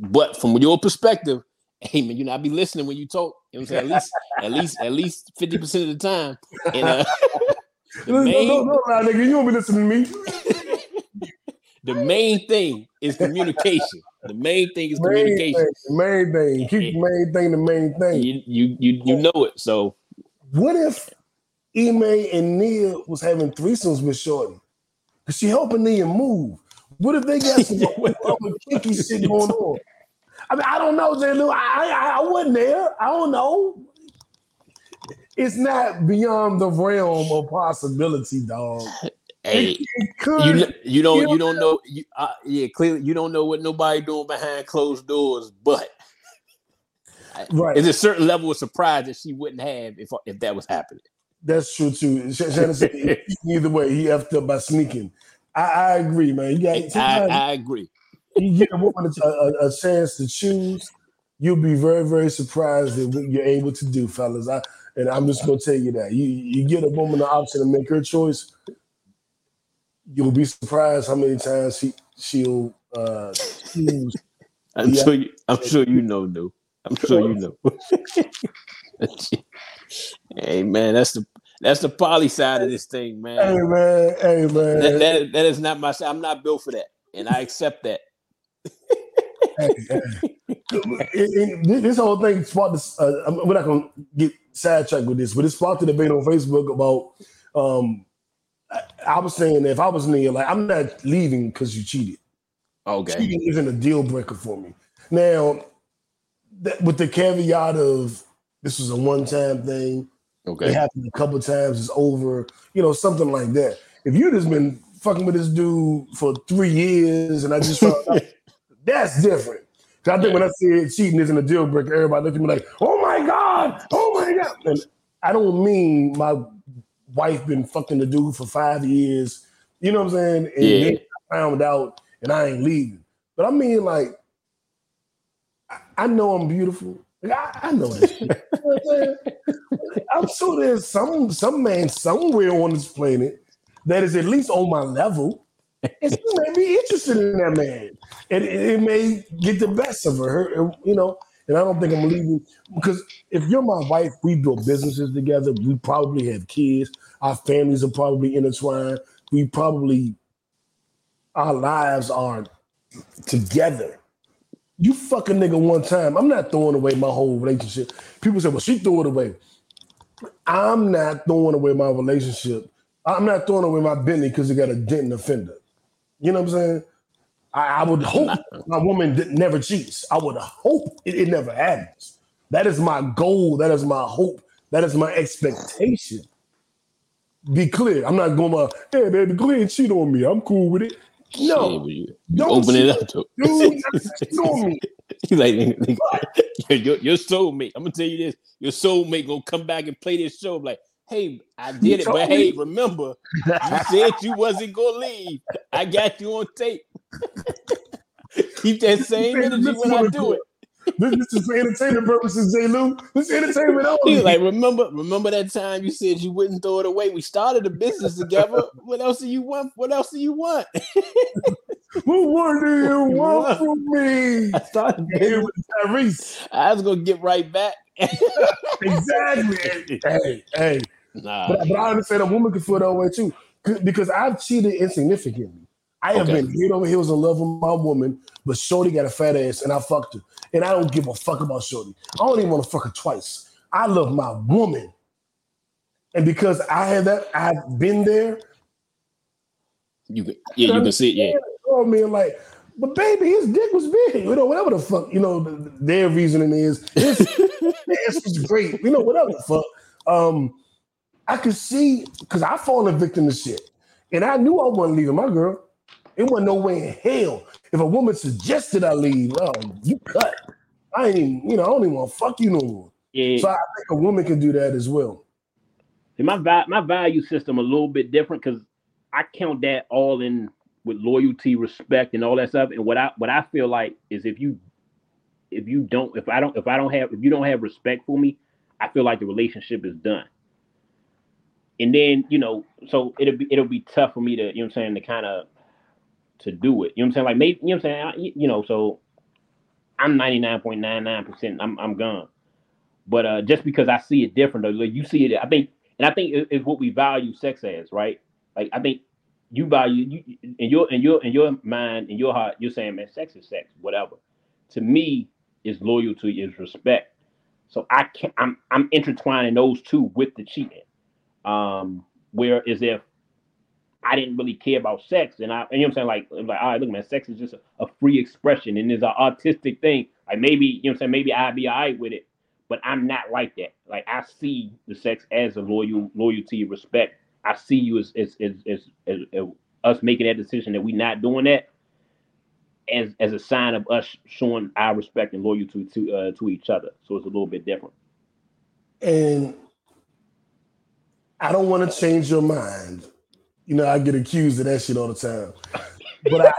but from your perspective, hey man, you not be listening when you talk. You know what I'm saying? At least, at least, at least fifty percent of the time. And, uh, the no, main, no, no, no, nigga, you don't be listening to me. The main thing is communication. The main thing is main communication. Thing, main thing, keep the main thing the main thing. You, you, you, you know it. So, what if Ime and Nia was having threesomes with Shorty? Cause she helping Nia move. What if they got some other kinky shit going on? I mean, I don't know, J. Lou. I, I I wasn't there. I don't know. It's not beyond the realm of possibility, dog. Hey, it, it could, you, you don't you don't know. You, uh, yeah, clearly you don't know what nobody doing behind closed doors. But right, it's a certain level of surprise that she wouldn't have if if that was happening. That's true too. Shannon said, either way, he effed up by sneaking. I, I agree, man. You got, I, I agree. You give a woman a, a, a chance to choose, you'll be very, very surprised at what you're able to do, fellas. I, and I'm just going to tell you that. You you give a woman the option to make her choice, you'll be surprised how many times she, she'll uh, choose. I'm, sure you, I'm sure you know, dude. I'm sure you know. Hey, man, that's the... That's the poly side of this thing, man. Hey, man. Hey, man. That, that, that is not my side. I'm not built for that. And I accept that. Hey, hey. It, it, this whole thing sparked this, uh, we're not going to get sidetracked with this, but it sparked a debate on Facebook about, um, I, I was saying that if I was Nia, like, I'm not leaving because you cheated. Okay. Cheating isn't a deal breaker for me. Now, that, with the caveat of this was a one-time thing, okay, it happened a couple of times, it's over, you know, something like that. If you just been fucking with this dude for three years and I just found out, that's different. Cause I think yeah. when I said cheating isn't a deal breaker, everybody looked at me like, oh my God, oh my God. And I don't mean my wife been fucking the dude for five years, you know what I'm saying? And yeah. then I found out and I ain't leaving. But I mean, like, I, I know I'm beautiful. Like, I, I know that. You know what I'm, I'm sure there's some some man somewhere on this planet that is at least on my level, and she may be interested in that man, and it, it may get the best of her, her, you know. And I don't think I'm leaving because if you're my wife, we built businesses together. We probably have kids. Our families are probably intertwined. We probably our lives are together. You fuck a nigga one time. I'm not throwing away my whole relationship. People say, well, she threw it away. I'm not throwing away my relationship. I'm not throwing away my Bentley because it got a dent in the fender. You know what I'm saying? I, I would hope my woman did, never cheats. I would hope it, it never happens. That is my goal. That is my hope. That is my expectation. Be clear. I'm not going to, hey, baby, go ahead and cheat on me. I'm cool with it. No, yeah, you don't open it up to him. Dude, you like, your, your soulmate. I'm gonna tell you this: your soulmate gonna come back and play this show. Like, hey, I did you it, but me. Hey, remember, you said you wasn't gonna leave. I got you on tape. Keep that same energy when I do it. This, this is for entertainment purposes, J. Lou. This is entertainment only. He's like, remember, remember that time you said you wouldn't throw it away? We started a business together. What else do you want? What else do you want? What more do you want from me? I started here with Tyrese. I was gonna get right back. Exactly. Hey, hey. Nah. But, but I understand a woman can feel that way too, because I've cheated insignificantly. I have okay. been head over heels in love with my woman, but Shorty got a fat ass, and I fucked her. And I don't give a fuck about Shorty. I don't even want to fuck her twice. I love my woman. And because I have that, I've been there. You can, yeah, you can see it, yeah. Oh, man, like, but baby, his dick was big. You know, whatever the fuck, you know, their reasoning is. His ass was great. You know, whatever the fuck. Um, I could see, because I fallen victim to shit. And I knew I wasn't leaving my girl. It wasn't no way in hell. If a woman suggested I leave, oh, you cut. I ain't even, you know, I don't even want to fuck you no more. Yeah. So I think a woman can do that as well. See, my my value system a little bit different, because I count that all in with loyalty, respect, and all that stuff. And what I what I feel like is if you if you don't if I don't if I don't have if you don't have respect for me, I feel like the relationship is done. And then, you know, so it'll be it'll be tough for me to, you know what I'm saying, to kind of to do it, you know what I'm saying? Like, maybe, you know what I'm saying? I, you know, so I'm ninety-nine point nine nine percent. I'm I'm gone. But uh, just because I see it different, though, like you see it, I think, and I think it's what we value sex as, right? Like, I think you value you in your in your in your mind, in your heart, you're saying, man, sex is sex, whatever. To me, it's loyalty, it's respect. So I can't. I'm I'm intertwining those two with the cheating. Um, where is there? I didn't really care about sex, and I, and you know what I'm saying, like, I'm like, all right, look, man, sex is just a, a free expression, and it's an artistic thing. Like, maybe, you know what I'm saying, maybe I'd be all right with it, but I'm not like that. Like, I see the sex as a loyal loyalty, respect. I see you as as as, as, as, as us making that decision that we not doing that as as a sign of us showing our respect and loyalty to to, uh, to each other. So it's a little bit different. And I don't want to change your mind. You know, I get accused of that shit all the time. But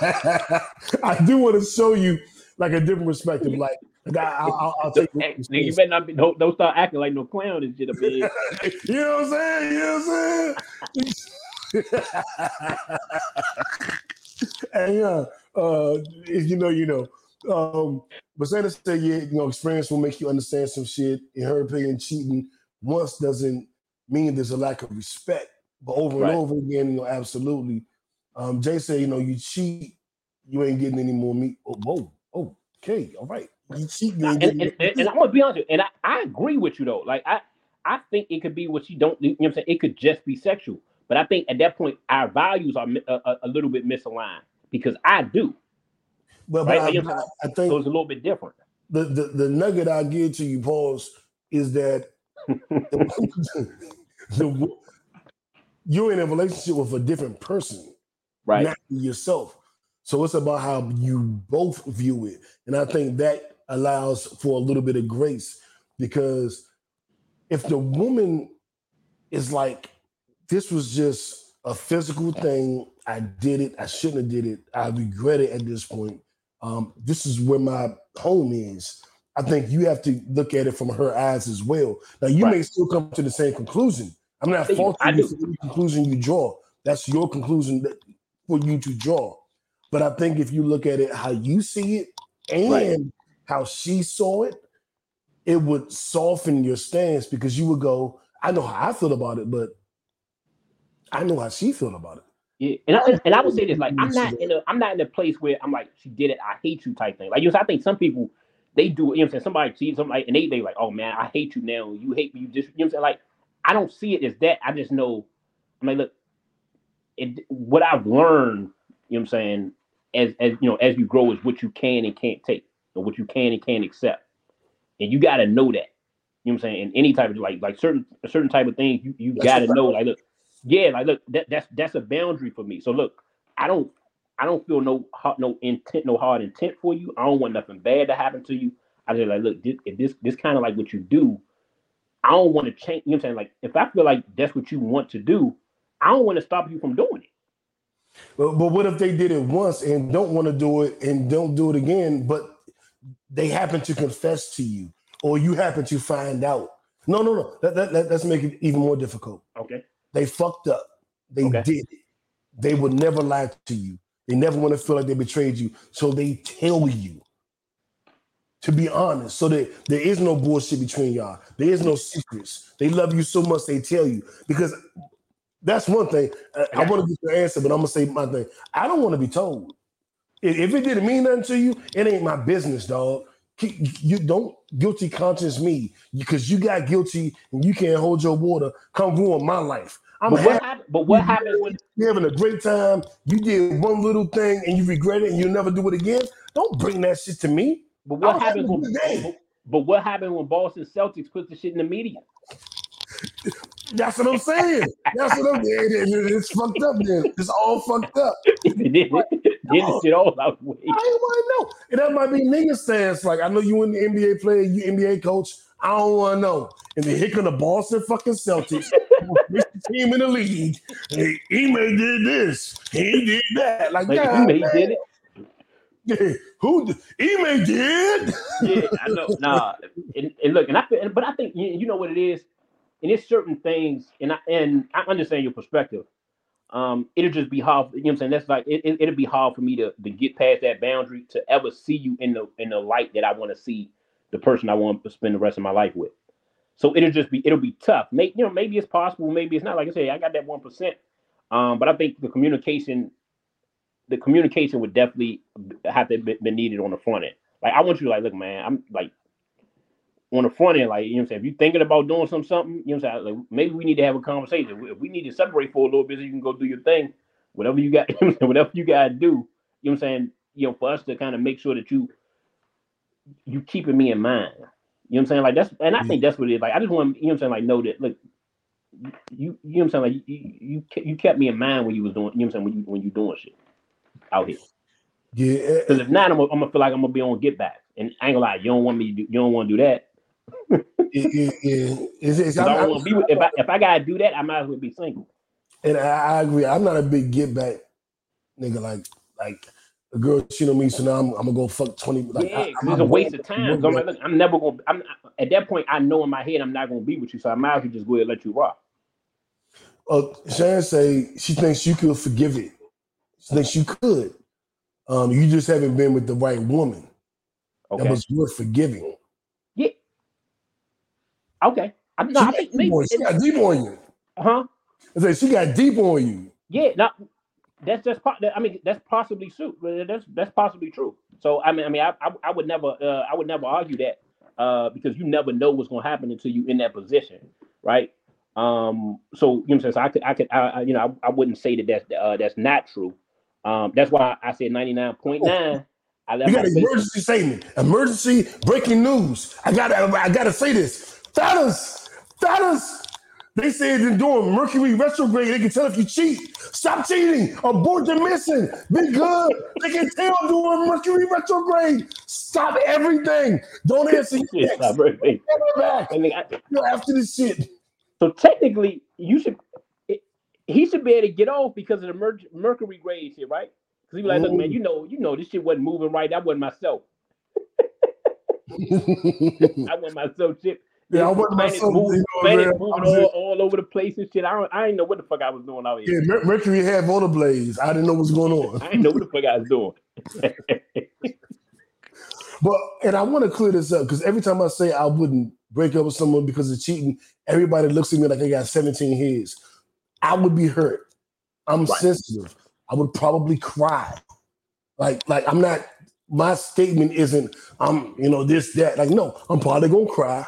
I, I do want to show you, like, a different perspective. Like, like I, I'll, I'll take it. You better not be, don't, don't start acting like no clown and shit up here. You know what I'm saying? You know what I'm saying? And, yeah, uh, if you know, you know. Um, but Santa said, yeah, you know, experience will make you understand some shit. In her opinion, cheating once doesn't meaning there's a lack of respect, but over right. and over again, you know, absolutely. Um, Jay said, you know, you cheat, you ain't getting any more meat. Oh, whoa, oh, okay, all right. You cheat, you ain't and, and, and, and I'm gonna be honest with you, and I, I agree with you though. Like, I, I think it could be what you don't, you know what I'm saying? It could just be sexual, but I think at that point, our values are a, a, a little bit misaligned, because I do. Well, right? But I, I, I think so it's a little bit different. The, the, the nugget I give to you, Pauls, is that the, you're in a relationship with a different person, right? Not yourself. So it's about how you both view it. And I think that allows for a little bit of grace, because if the woman is like, this was just a physical thing, I did it, I shouldn't have did it, I regret it at this point, um, this is where my home is. I think you have to look at it from her eyes as well. Now, you right. may still come to the same conclusion. I'm not faulting you for the conclusion you draw. That's your conclusion that, for you to draw. But I think if you look at it how you see it and right. how she saw it, it would soften your stance, because you would go, I know how I feel about it, but I know how she feel about it. Yeah, and I, and I would say this, like, I'm not in a I'm not in a place where I'm like, she did it, I hate you type thing. Like, you know, I think some people, they do, you know what I'm saying? Somebody sees something like, and they they like, oh man, I hate you now. You hate me. You just, you know what I'm saying? Like, I don't see it as that. I just know, I mean, look, it, what I've learned, you know what I'm saying, as, as, you know, as you grow, is what you can and can't take, or what you can and can't accept. And you got to know that, you know what I'm saying? And any type of, like, like certain, a certain type of things, you, you got to know, like, look, yeah, like, look, that, that's, that's a boundary for me. So look, I don't, I don't feel no no intent, no hard intent for you. I don't want nothing bad to happen to you. I just like, look, this, if this this kind of like what you do, I don't want to change. You know what I'm saying? Like, if I feel like that's what you want to do, I don't want to stop you from doing it. But, but what if they did it once and don't want to do it and don't do it again, but they happen to confess to you or you happen to find out. No, no, no. That, that, that, let's make it even more difficult. Okay. They fucked up. They okay. did it. They would never lie to you. They never want to feel like they betrayed you. So they tell you, to be honest. So that there is no bullshit between y'all. There is no secrets. They love you so much they tell you. Because that's one thing. I, I want to get your answer, but I'm going to say my thing. I don't want to be told. If it didn't mean nothing to you, it ain't my business, dog. You don't guilty conscience me because you got guilty and you can't hold your water. Come ruin my life. I'm but, what happened, but what happened when you're having a great time? You did one little thing and you regret it and you'll never do it again. Don't bring that shit to me. But what happened when? But, but what happened when Boston Celtics put the shit in the media? That's what I'm saying. That's what I'm saying. It, it, it's fucked up. Then it's all fucked up. Get this shit all out the way. I ain't want to know. And that might be niggas saying, like, I know you in the N B A player, you N B A coach. I don't want to know. And then here come the Boston fucking Celtics, the team in the league. Hey, Ime did this. He did that. Like, like nah, Ime did it. Yeah, who Ime did? Yeah, I know. Nah, and, and look, and I, but I think you know what it is, and it's certain things, and I and I understand your perspective. Um, it'll just be hard, you know what I'm saying? That's like it, it, it'll be hard for me to, to get past that boundary to ever see you in the in the light that I want to see the person I want to spend the rest of my life with. So it'll just be it'll be tough. Maybe you know, maybe it's possible, maybe it's not. Like I said, I got that one percent. Um, but I think the communication, the communication would definitely have to be needed on the front end. Like I want you to like, look, man, I'm like on the front end, like, you know what I'm saying? If you're thinking about doing some something, you know what I'm saying? Like, maybe we need to have a conversation. If we need to separate for a little bit so you can go do your thing, whatever you got, whatever you got to do, you know what I'm saying? You know, for us to kind of make sure that you, you keeping me in mind, you know what I'm saying? Like that's, and I mm-hmm. think that's what it is. Like, I just want, you know what I'm saying? Like, know that, look, you, you know what I'm saying? Like, you, you, you kept me in mind when you was doing, you know what I'm saying? When you, when you doing shit out here. Yeah. Because if not, I'm going to feel like I'm going to be on get back. And I ain't gonna lie, you don't want me to do, you don't want to do that. it, it, it, it's, it's, I I, be with, if, I, if I gotta do that, I might as well be single. And I, I agree. I'm not a big get back nigga. Like, like a girl cheating on me, so now I'm, I'm gonna go fuck twenty. Like, yeah, I, it's a waste of time. So I'm, like, look, I'm never gonna. I'm at that point. I know in my head I'm not gonna be with you, so I might as well just go ahead and let you rock. Uh, Sharon say she thinks you could forgive it. She thinks you could. Um, you just haven't been with the right woman. Okay. That was worth forgiving. Okay. I, no, I think maybe, on, she got deep on you. Huh? I said, she got deep on you. Yeah, no, that's just I mean, that's possibly true. That's that's possibly true. So I mean, I mean, I I, I would never uh, I would never argue that uh, because you never know what's gonna happen until you in that position, right? Um, so you know, so I could I could I, I you know I, I wouldn't say that that's uh, that's not true. Um, that's why I said ninety-nine point nine. I left. You got an emergency statement, emergency breaking news. I gotta I gotta say this. Fellas, fellas, they said they're doing Mercury retrograde. They can tell if you cheat. Stop cheating. Abort the mission. Be good. They can tell I'm doing Mercury retrograde. Stop everything. Don't answer your text. Stop everything. You're after this shit. So technically, you should. It, he should be able to get off because of the mer- Mercury grade shit, right? Because he was like, look, man, you know, you know, this shit wasn't moving right. That wasn't myself. I wasn't myself shit. Yeah, I wasn't myself. Moving, you know, moving all, all over the place and shit. I don't, I didn't know what the fuck I was doing out here. Yeah, Mercury had motor blades. I didn't know what's going on. I didn't know what the fuck I was doing. But and I want to clear this up because every time I say I wouldn't break up with someone because of cheating, everybody looks at me like I got seventeen heads. I would be hurt. I'm right. sensitive. I would probably cry. Like like I'm not. My statement isn't. I'm you know this that like no. I'm probably gonna cry.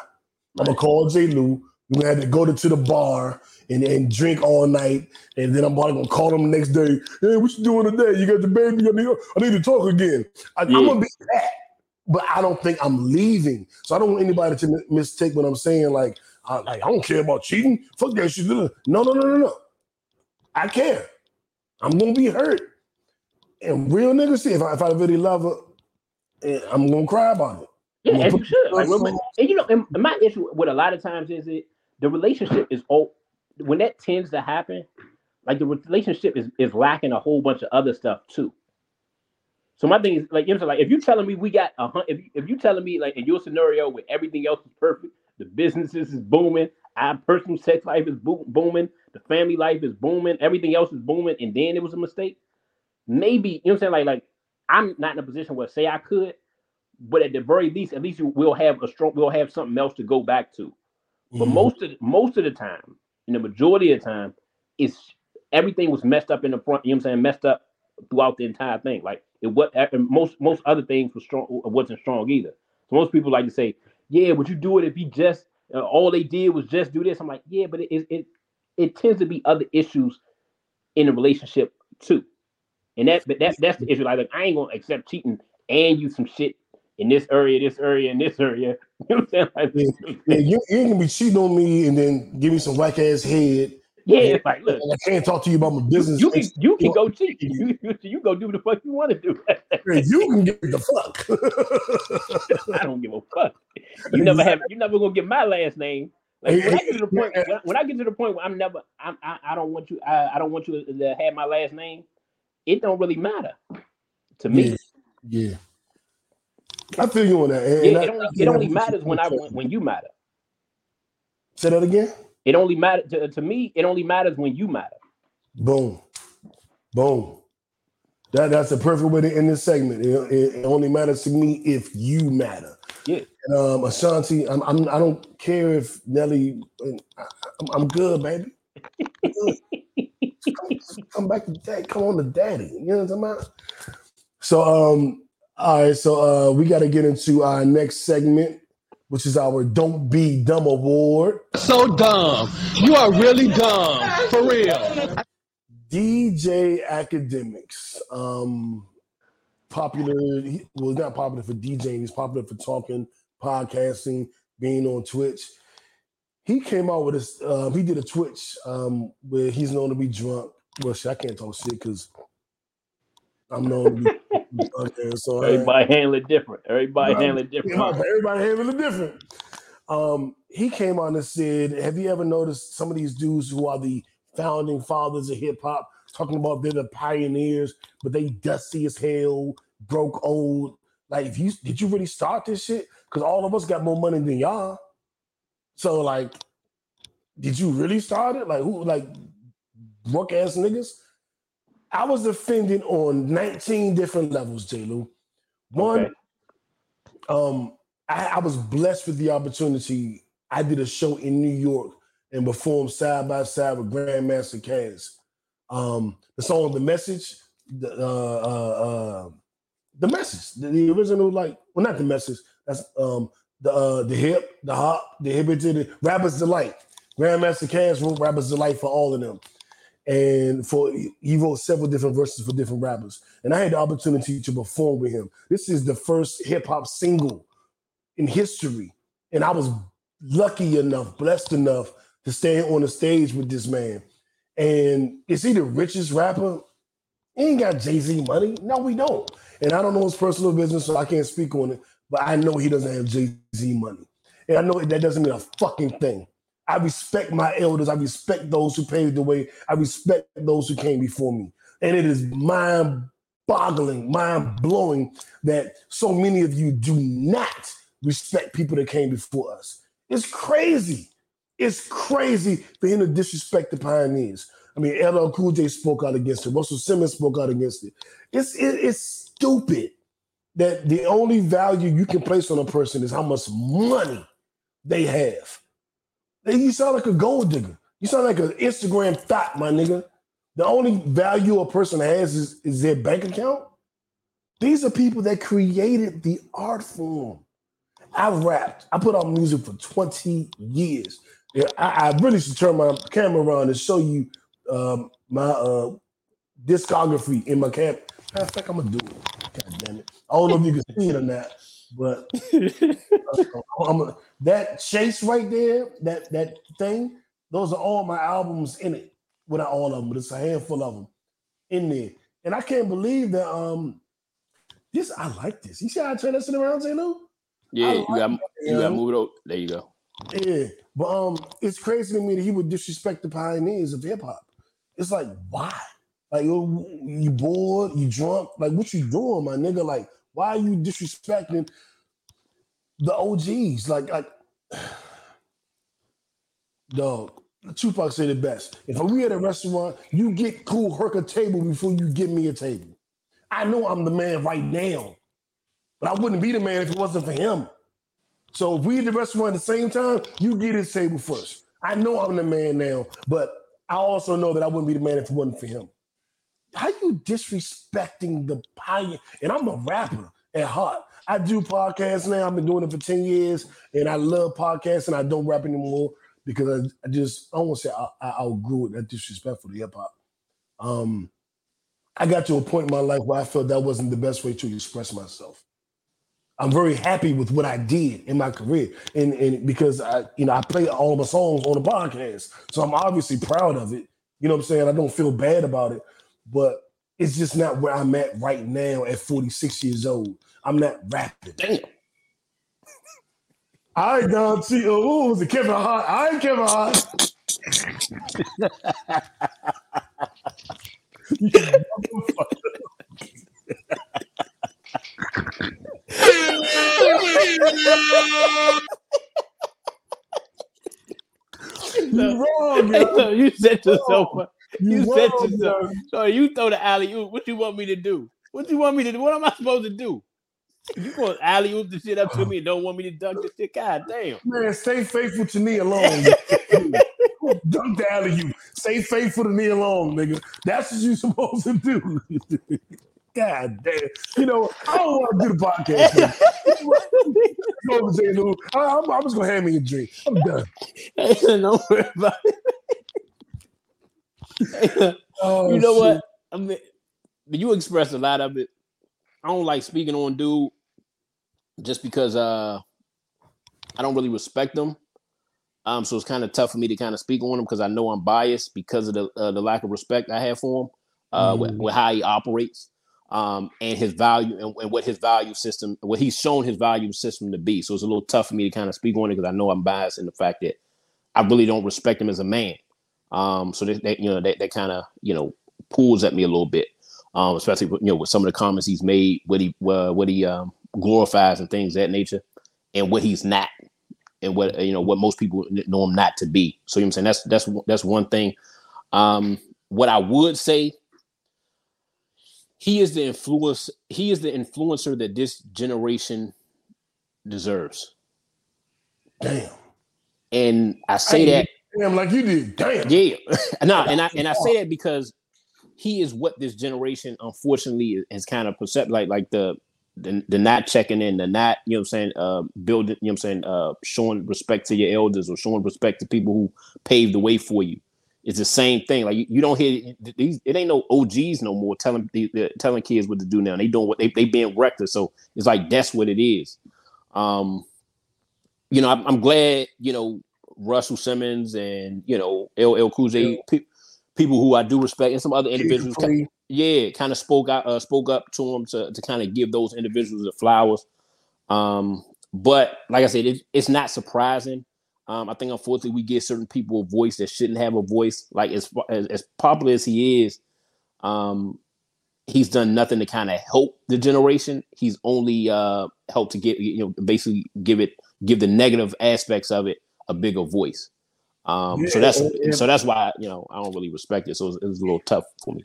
I'm gonna call J. Lou. We're gonna have to go to, to the bar and, and drink all night, and then I'm probably gonna call him the next day. Hey, what you doing today? You got the baby? I need, I need to talk again. I, yeah. I'm gonna be that, but I don't think I'm leaving. So I don't want anybody to m- mistake what I'm saying. Like I, like, I don't care about cheating. Fuck that shit. No, no, no, no, no. I care. I'm gonna be hurt. And real niggas, see, if I, if I really love her, I'm gonna cry about it. Yeah, and you should. Like, and you know, and my issue with a lot of times is it the relationship is all when that tends to happen, like the relationship is, is lacking a whole bunch of other stuff too. So my thing is, like, you know, like if you're telling me we got a hundred, if, if you're telling me, like, in your scenario where everything else is perfect, the businesses is booming, our personal sex life is bo- booming, the family life is booming, everything else is booming, and then it was a mistake, maybe, you know what I'm saying, like, like I'm not in a position where say I could, but at the very least, at least we'll have a strong, we'll have something else to go back to. Mm-hmm. But most of, most of the time, in the majority of the time, it's everything was messed up in the front, you know what I'm saying, messed up throughout the entire thing. Like, it was, most most other things were strong, wasn't strong either. So most people like to say, yeah, would you do it if he just, uh, all they did was just do this? I'm like, yeah, but it, it it it tends to be other issues in the relationship too. And that's, that's, that's the issue. Like, like, I ain't going to accept cheating and you some shit in this area, this area, and this area. You know what I'm saying? Like, yeah, yeah, you, you can be cheating on me and then give me some whack ass head. Yeah, it's like, look, I can't talk to you about my business. You can, you can go cheat. You, you go do what the fuck you want to do. You can give the fuck. I don't give a fuck. You never have. You never gonna get my last name. Like, when I get to the point, when I, when I get to the point where I'm never, I'm, I, I don't want you. I, I don't want you to have my last name. It don't really matter to me. Yeah, yeah. I feel you on that. And yeah, I, it only, it only matters when I when you matter. Say that again. It only matters to, to me. It only matters when you matter. Boom, boom. That that's the perfect way to end this segment. It, it, it only matters to me if you matter. Yeah. And, um, Ashanti, I'm, I'm I don't care if Nelly. I, I'm good, baby. I'm good. Come back to dad. Come on to daddy. You know what I'm talking about? So um, all right. So uh, we got to get into our next segment, which is our Don't Be Dumb Award. So dumb. You are really dumb. For real. D J Akademiks. Um, popular, he, well, he's not popular for DJing. He's popular for talking, podcasting, being on Twitch. He came out with a, uh, he did a Twitch um, where he's known to be drunk. Well, shit, I can't talk shit because I'm known to be okay, so everybody handle it different. Everybody handle it different. Everybody handle it different. Um, he came on and said, "Have you ever noticed some of these dudes who are the founding fathers of hip hop talking about they're the pioneers, but they dusty as hell, broke old? Like, if you did you really start this shit? Because all of us got more money than y'all. So, like, did you really start it? Like, who? Like, broke ass niggas." I was offended on nineteen different levels, J-Lou. One, okay. um, I, I was blessed with the opportunity. I did a show in New York and performed side by side with Grandmaster Caz. Um, the song "The Message," the uh, uh, uh, the message, the, the original, like, well, not the message. That's um, the uh, the hip, the hop, the hip to the Rapper's Delight. Grandmaster Caz wrote "Rapper's Delight" for all of them. And for he wrote several different verses for different rappers, and I had the opportunity to perform with him. This is the first hip hop single in history, and I was lucky enough, blessed enough to stand on the stage with this man. And is he the richest rapper? He ain't got Jay-Z money. No, we don't. And I don't know his personal business, so I can't speak on it. But I know he doesn't have Jay-Z money, and I know that doesn't mean a fucking thing. I respect my elders. I respect those who paved the way. I respect those who came before me. And it is mind-boggling, mind-blowing that so many of you do not respect people that came before us. It's crazy. It's crazy for him to disrespect the pioneers. I mean, L L Cool J spoke out against it. Russell Simmons spoke out against it. It's, it, it's stupid that the only value you can place on a person is how much money they have. You sound like a gold digger. You sound like an Instagram thot, my nigga. The only value a person has is, is their bank account. These are people that created the art form. I rapped. I put out music for twenty years. I, I really should turn my camera around and show you um, my uh, discography in my camp. Matter of fact, I'm going to do it. God damn it. I don't know if you can see it or not. But uh, I'm a, that chase right there, that that thing, those are all my albums in it. Well, not all of them, but it's a handful of them in there. And I can't believe that um, this, I like this. You see how I turn this around, J. Lou? Yeah, like you got you got moved over. There you go. Yeah, but um, it's crazy to me that he would disrespect the pioneers of hip hop. It's like, why? Like, yo, you bored? You drunk? Like, what you doing, my nigga? Like, why are you disrespecting the O Gs? Like, like, dog. Tupac said it best. If we at a restaurant, you get cool Herc a table before you give me a table. I know I'm the man right now, but I wouldn't be the man if it wasn't for him. So if we at the restaurant at the same time, you get his table first. I know I'm the man now, but I also know that I wouldn't be the man if it wasn't for him. How you disrespecting the pioneer? And I'm a rapper at heart. I do podcasts now. I've been doing it for ten years, and I love podcasts, and I don't rap anymore. Because I, I just, I won't say I, I outgrew it. That's disrespectful to hip hop. Um, I got to a point in my life where I felt that wasn't the best way to express myself. I'm very happy with what I did in my career, and and because I, you know, I play all of my songs on the podcast, so I'm obviously proud of it. You know what I'm saying? I don't feel bad about it, but it's just not where I'm at right now. At forty-six years old, I'm not rapping. Damn. I don't see. Oh, was it Kevin Hart? I ain't Kevin Hart. No. Wrong, hey, no, you set yourself up. You, you set wrong, yourself. So you throw the alley oop. What you want me to do? What you want me to do? What am I supposed to do? You gonna alley oop the shit up to me and don't want me to dunk the shit? God damn. Man, stay faithful to Nia Long. Dunk the alley oop. Stay faithful to Nia Long, nigga. That's what you supposed to do. God damn. You know, I don't want to do the podcast. I, I'm, I'm just gonna hand me a drink. I'm done. Don't worry about it. Oh, you know shit. What? I mean, you express a lot of it. I don't like speaking on dude just because uh, I don't really respect them. Um, so it's kind of tough for me to kind of speak on him because I know I'm biased because of the uh, the lack of respect I have for him uh, mm. with, with how he operates um, and his value and, and what his value system, what he's shown his value system to be. So it's a little tough for me to kind of speak on it because I know I'm biased in the fact that I really don't respect him as a man. Um, so they, they, you know, they, they kind of, you know, pulls at me a little bit. Um, especially, you know, with some of the comments he's made, what he uh, what he um, glorifies and things of that nature, and what he's not, and what you know what most people know him not to be. So you know what I'm saying? That's that's that's one thing. Um, what I would say, he is the influence. He is the influencer that this generation deserves. Damn. And I say I that damn like you did. Damn. Yeah. no, and I and I say that because. He is what this generation, unfortunately, has kind of perceived, like like the, the the not checking in, the not, you know what I'm saying, uh, building, you know what I'm saying, uh, showing respect to your elders or showing respect to people who paved the way for you. It's the same thing. Like you, you don't hear these. It ain't no O Gs no more telling telling kids what to do now. They doing what they they being reckless. So it's like that's what it is. Um, you know, I'm, I'm glad you know Russell Simmons and you know L L Cool J. Yeah. People who I do respect and some other individuals, kind of, yeah, kind of spoke out, uh, spoke up to them to, to kind of give those individuals the flowers. Um, but like I said, it, it's not surprising. Um, I think unfortunately we get certain people a voice that shouldn't have a voice. Like as as, as popular as he is, um, he's done nothing to kind of help the generation. He's only uh, helped to get you know basically give it give the negative aspects of it a bigger voice. Um, yeah, so that's and, and, so that's why you know I don't really respect it. So it's it was a little tough for me.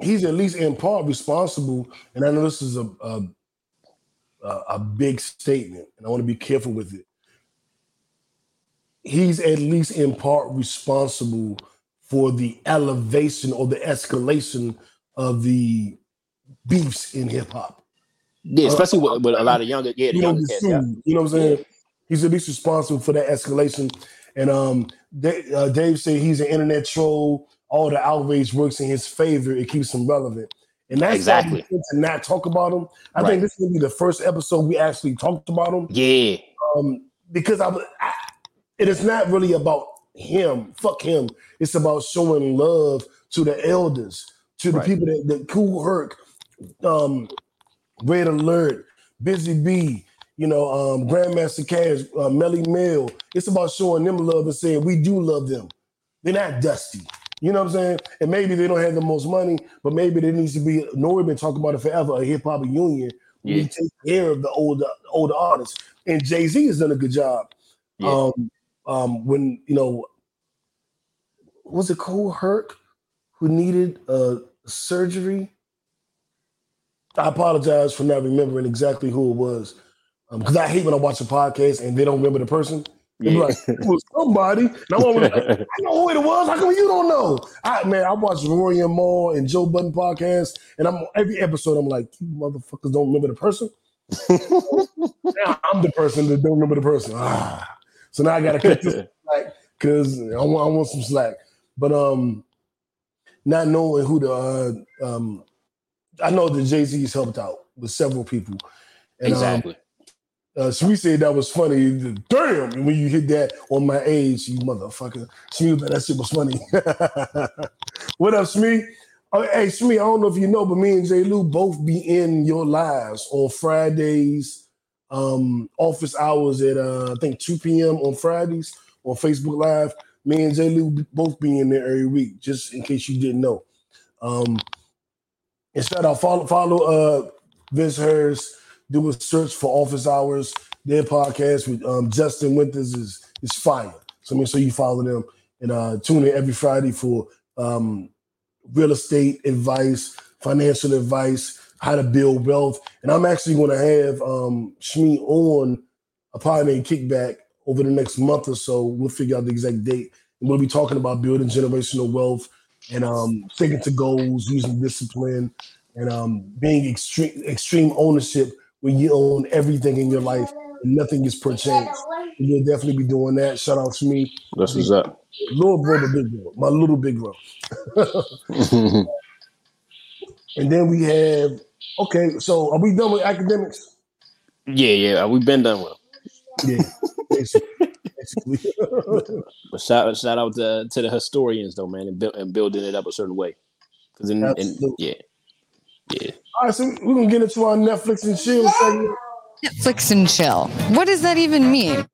He's at least in part responsible, and I know this is a a, a big statement, and I want to be careful with it. He's at least in part responsible for the elevation or the escalation of the beefs in hip hop. Yeah, especially uh, with, with a lot of younger, yeah, the you younger know, cats, yeah. You know what I'm saying? He's at least responsible for that escalation. And um, they, uh, Dave said he's an internet troll. All the outrage works in his favor. It keeps him relevant. And that's exactly to not talk about him. I right. think this will be the first episode we actually talked about him. Yeah. Um, because I, I, it is not really about him. Fuck him. It's about showing love to the elders, to the right. people that, that Cool Herc, um, Red Alert, Busy Bee. You know, um, Grandmaster Caz, uh, Melly Mel. It's about showing them love and saying we do love them. They're not dusty. You know what I'm saying? And maybe they don't have the most money, but maybe there needs to be, Nori been talking about it forever, a hip-hop union. Yeah. We take care of the older older artists. And Jay-Z has done a good job. Yeah. Um, um, when, you know, was it Cole Herc who needed uh, surgery? I apologize for not remembering exactly who it was. Because um, I hate when I watch a podcast and they don't remember the person. They yeah. be like, it was somebody. And I'm always like, I know who it was. How come you don't know? I, man, I watch Rory and Maul and Joe Budden podcast, and I'm every episode I'm like, you motherfuckers don't remember the person? Now I'm the person that don't remember the person. Ah. So now I got to cut this slack because I want, I want some slack. But um, not knowing who the uh, – um, I know that Jay-Z's helped out with several people. And, exactly. Um, Uh, so we said that was funny. Damn, when you hit that on my age, you motherfucker. Smee, that shit was funny. What up, Smee? Oh, hey, Smee, I don't know if you know, but me and J. Lou both be in your lives on Fridays, um, office hours at, uh, I think, two p.m. on Fridays on Facebook Live. Me and J. Lou both be in there every week, just in case you didn't know. Um, instead, I'll follow, follow uh, Vince Hurst. Do a search for Office Hours. Their podcast with um, Justin Winters is is fire. So make sure you follow them and uh, tune in every Friday for um, real estate advice, financial advice, how to build wealth. And I'm actually going to have um, Shmi on a Pioneer Kickback over the next month or so. We'll figure out the exact date. And we'll be talking about building generational wealth and um, sticking to goals, using discipline, and um, being extreme extreme ownership. When you own everything in your life, and nothing is per chance. You'll definitely be doing that. Shout out to me. That's what's up. Little brother, big bro, my little big bro. And then we have, okay, so are we done with academics? Yeah, yeah, we've been done with them. Yeah, basically. basically. But shout, shout out to, to the historians, though, man, and, build, and building it up a certain way. Because in, in, yeah. Yeah. All right, so we're going to get into our Netflix and chill segment. Netflix and chill. What does that even mean?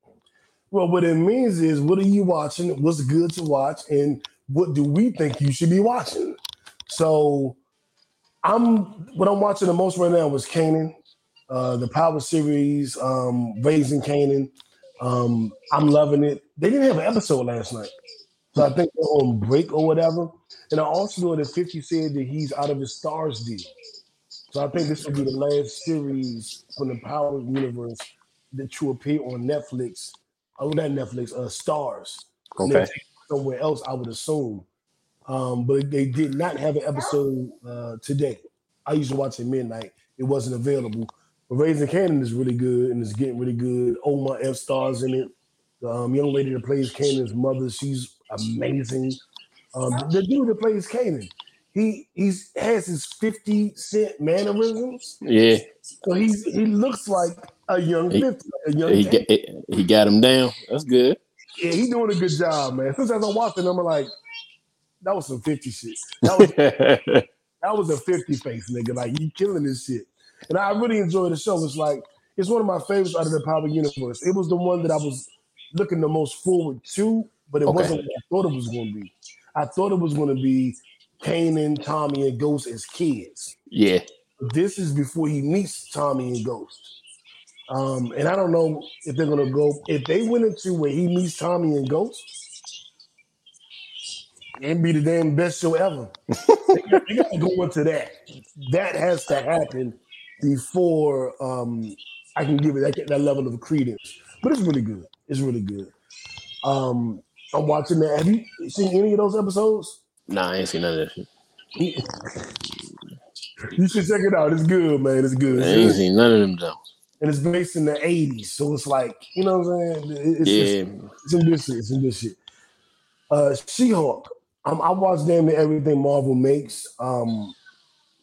Well, what it means is, what are you watching? What's good to watch? And what do we think you should be watching? So I'm what I'm watching the most right now was Kanan, uh, the Power series, um, Raising Kanan. Um, I'm loving it. They didn't have an episode last night. So I think they're on break or whatever. And I also know that fifty said that he's out of his Stars deal. So I think this will be the last series from the Power universe that you appear on Netflix. Oh, not Netflix, uh, Stars. Okay. Somewhere else, I would assume. Um, but they did not have an episode uh, today. I used to watch it midnight. It wasn't available. But Raising Kanan is really good, and it's getting really good. Omar F. Starr's in it. The um, young lady that plays Kanan's mother, she's amazing. Um, the dude that plays Kanan, he he's has his fifty cent mannerisms. Yeah. So he's he looks like a young he, fifty. Like a young he, got, he got him down. That's good. Yeah, he's doing a good job, man. Sometimes I'm watching him, I'm like, that was some fifty shit. That was, that was a fifty face, nigga. Like, you killing this shit. And I really enjoy the show. It's like, it's one of my favorites out of the Power universe. It was the one that I was looking the most forward to, but it okay. wasn't what I thought it was going to be. I thought it was going to be Kanan, Tommy, and Ghost as kids. Yeah. This is before he meets Tommy and Ghost. Um, and I don't know if they're going to go... If they went into where he meets Tommy and Ghost, it'd be the damn best show ever. they, got, they got to go into that. That has to happen before um, I can give it that, that level of credence. But it's really good. It's really good. Um... I'm watching that. Have you seen any of those episodes? Nah, I ain't seen none of that shit. You should check it out. It's good, man. It's good. I ain't seen none of them, though. And it's based in the eighties, so it's like, you know what I'm saying? It's, yeah. It's, it's in this shit. It's in this shit. Uh, She-Hulk. Um, I watch damn near everything Marvel makes. Um,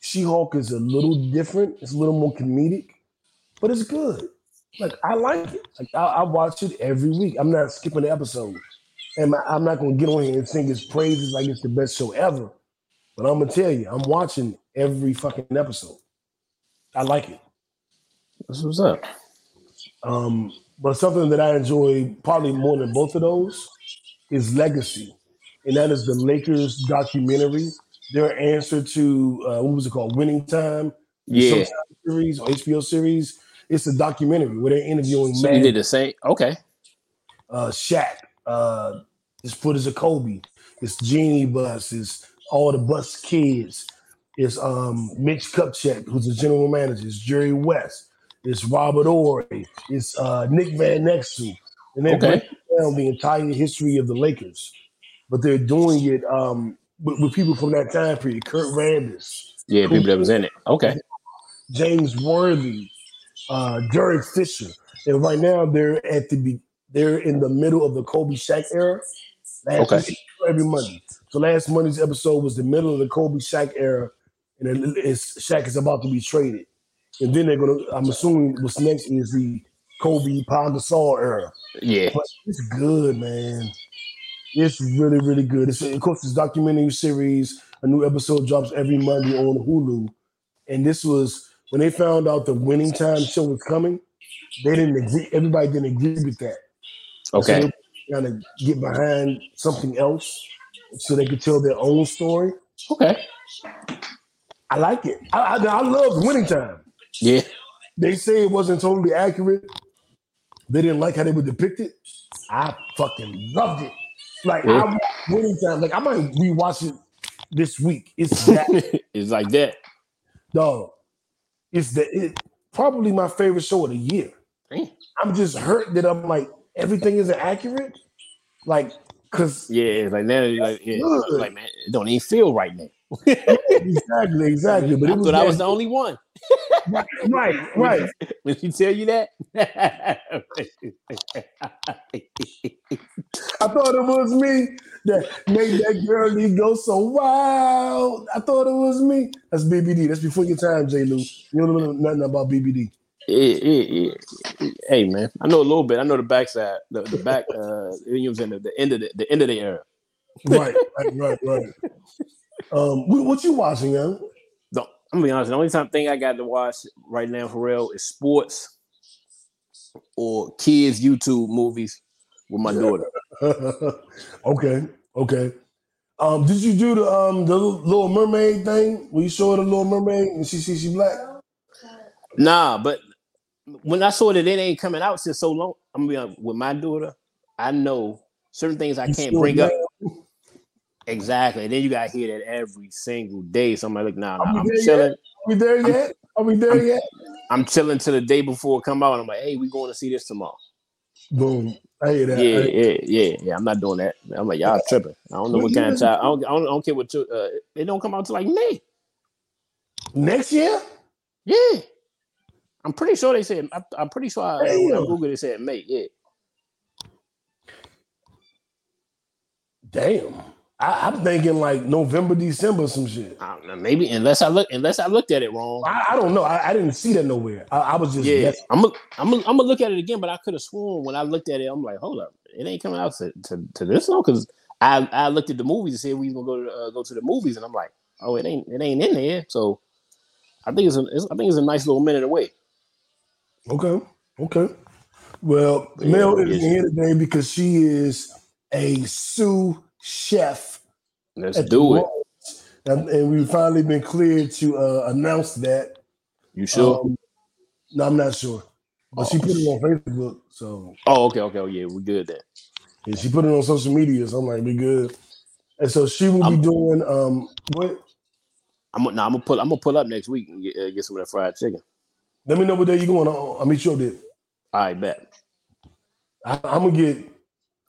She-Hulk is a little different. It's a little more comedic, but it's good. Like, I like it. Like, I, I watch it every week. I'm not skipping the episode. And I'm not going to get on here and sing his praises like it's the best show ever. But I'm going to tell you, I'm watching every fucking episode. I like it. That's what's up. Um, but something that I enjoy probably more than both of those is Legacy. and that is the Lakers documentary. Their answer to uh, what was it called? Winning Time. Yeah. Series or H B O series. It's a documentary where they're interviewing. So Matt, you did the same. Okay. Uh, Shaq. Uh, it's footage of Kobe. It's Genie Bus. It's all the Bus kids. It's um, Mitch Kupchak, who's the general manager. It's Jerry West. It's Robert Ory. It's uh, Nick Van Exel. And they break down the entire history of the Lakers. But they're doing it um, with, with people from that time period. Kurt Rambis. Yeah, people that was in it. Okay. James Worthy, uh, Derek Fisher. And right now they're at the be- they're in the middle of the Kobe Shaq era. Last okay. Every Monday. So last Monday's episode was the middle of the Kobe Shaq era, and it's, Shaq is about to be traded. And then they're gonna. I'm assuming what's next is the Kobe Pau Gasol era. Yeah, but it's good, man. It's really, really good. It's, of course, this documentary series. A new episode drops every Monday on Hulu. And this was when they found out the Winning Time show was coming. They didn't agree. Everybody didn't agree with that. Okay. So they were trying to get behind something else so they could tell their own story. Okay. I like it. I, I, I love Winning Time. Yeah. They say it wasn't totally accurate. They didn't like how they were depicted. I fucking loved it. Like, yeah. I Winning Time. Like, I might rewatch it this week. It's that. It's like that. Dog, it's the it, probably my favorite show of the year. Damn. I'm just hurt that I'm like everything isn't accurate, like cause yeah, like now like, yeah, like man, it don't even feel right now. exactly, exactly. But I it was thought I was the only one. right, right, right. When she tell you that, I thought it was me that made that girl you go so wild. I thought it was me. That's B B D. That's before your time, J. Lou. You don't know nothing about B B D. Yeah, yeah, yeah. Hey man, I know a little bit. I know the backside, the, the back. Uh, you know what I'm saying? The end of the, the end of the era. right, right, right, right. Um, what you watching, man? No, I'm gonna be honest. The only time thing I got to watch right now for real is sports or kids YouTube movies with my daughter. okay, okay. Um, did you do the um the Little Mermaid thing? When you saw the Little Mermaid and she she she black? Nah, but when I saw that it ain't coming out since so long, I'm gonna be honest, with my daughter. I know certain things I you can't bring down. up. Exactly. And then you got to hear that every single day. So I'm like, nah, nah I'm chilling. Are we there yet? Are we there I'm, yet? I'm chilling till the day before it come out. I'm like, hey, we going to see this tomorrow. Boom. I hear that. Yeah, yeah, yeah, yeah. I'm not doing that. I'm like, y'all tripping. I don't know what kind of child. I don't, I don't, I don't care what, to, uh, it don't come out till like May. Next year? Yeah. I'm pretty sure they said, I, I'm pretty sure I, I Googled it, it said May. Yeah. Damn. I, I'm thinking like November, December, some shit. I don't know, maybe unless I look, unless I looked at it wrong. I, I don't know. I, I didn't see that nowhere. I, I was just yeah. Guessing. I'm gonna I'm I'm look at it again, but I could have sworn when I looked at it, I'm like, hold up, it ain't coming out to, to, to this long because I, I looked at the movies and said we was gonna go to uh, go to the movies, and I'm like, oh, it ain't it ain't in there. So I think it's, a, it's I think it's a nice little minute away. Okay, okay. Well, yeah, Mel is here today because she is a sous chef. Let's At do it. And, and we've finally been cleared to uh, announce that. You sure? Um, no, I'm not sure. But oh. She put it on Facebook, so. Oh, okay, okay. Oh, yeah, we good then. Yeah, she put it on social media, so I'm like, we good. And so she will I'm, be doing um what? I'm nah, I'm gonna pull. I'm gonna pull up next week and get, uh, get some of that fried chicken. Let me know what day you're going on. I'll meet you up there. All right, bet. I, I'm gonna get.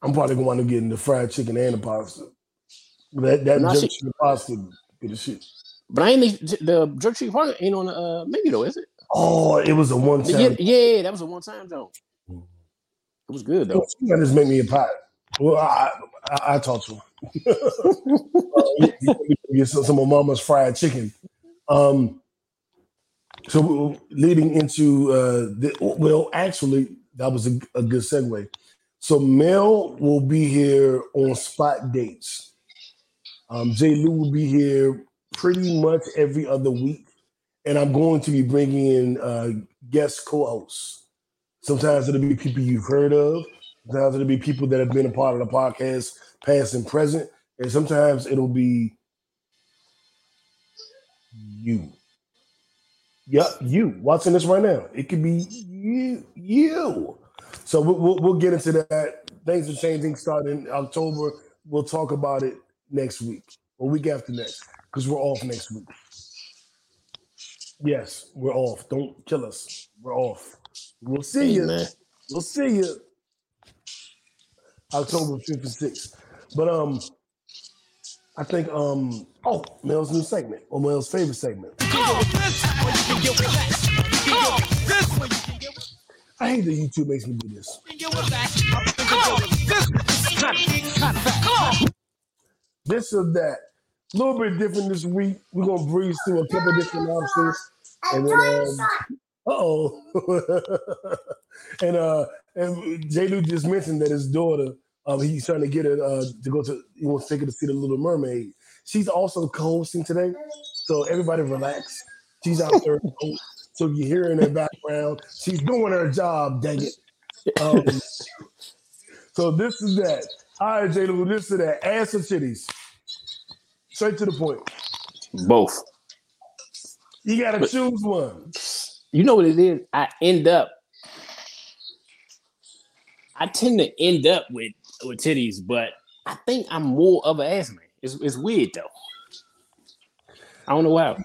I'm probably gonna want to get the fried chicken and the pasta. That that jerk cheese pasta good as shit. But I ain't the jerk cheese pasta ain't on the uh, menu though, is it? Oh, it was a one time. Yeah, yeah, that was a one time though. It was good though. You just make me a pie. Well, I I, I talked to her. Get some of Mama's fried chicken. Um. So leading into uh, the, well, actually, that was a, a good segue. So Mel will be here on spot dates. Um, J. Lou will be here pretty much every other week, and I'm going to be bringing in uh, guest co-hosts. Sometimes it'll be people you've heard of. Sometimes it'll be people that have been a part of the podcast, past and present. And sometimes it'll be you. Yep, you. Watching this right now. It could be you. you. So we'll, we'll, we'll get into that. Things are changing starting October. We'll talk about it next week or week after next because we're off next week. Yes, we're off. Don't kill us. We're off. We'll see you. We'll see you. October fifth and sixth. But um, I think um, oh, Mel's new segment or Mel's favorite segment. I hate that YouTube makes me do this. This or that. A little bit different this week. We're gonna breeze through a couple different options, and then um, uh oh, and uh, and J. Lou just mentioned that his daughter. Um, he's trying to get her uh, to go to. He wants to take her to see the Little Mermaid. She's also co-hosting today, so everybody relax. She's out there, so you hear in the background. She's doing her job. Dang it! Um, so this is that. All right, J. Lou, this is that. Ass or titties? Straight to the point. Both. You gotta but, choose one. You know what it is? I end up. I tend to end up with. With titties, but I think I'm more of an ass man. It's, it's weird though. I don't know why.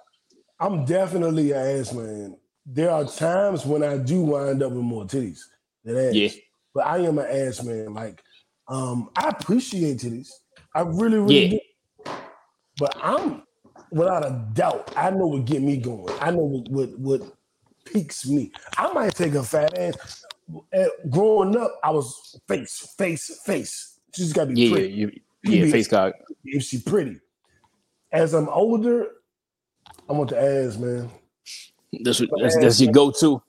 I'm definitely an ass man. There are times when I do wind up with more titties than ass. Yeah. But I am an ass man. Like, um, I appreciate titties. I really, really yeah. do. But I'm without a doubt, I know what get me going. I know what what, what piques me. I might take a fat ass. Growing up, I was face, face, face. She's got to be yeah, pretty. Yeah, yeah, yeah face cog. If she pretty. As I'm older, I want the ass, man. That's what, that's, ass, that's your go-to.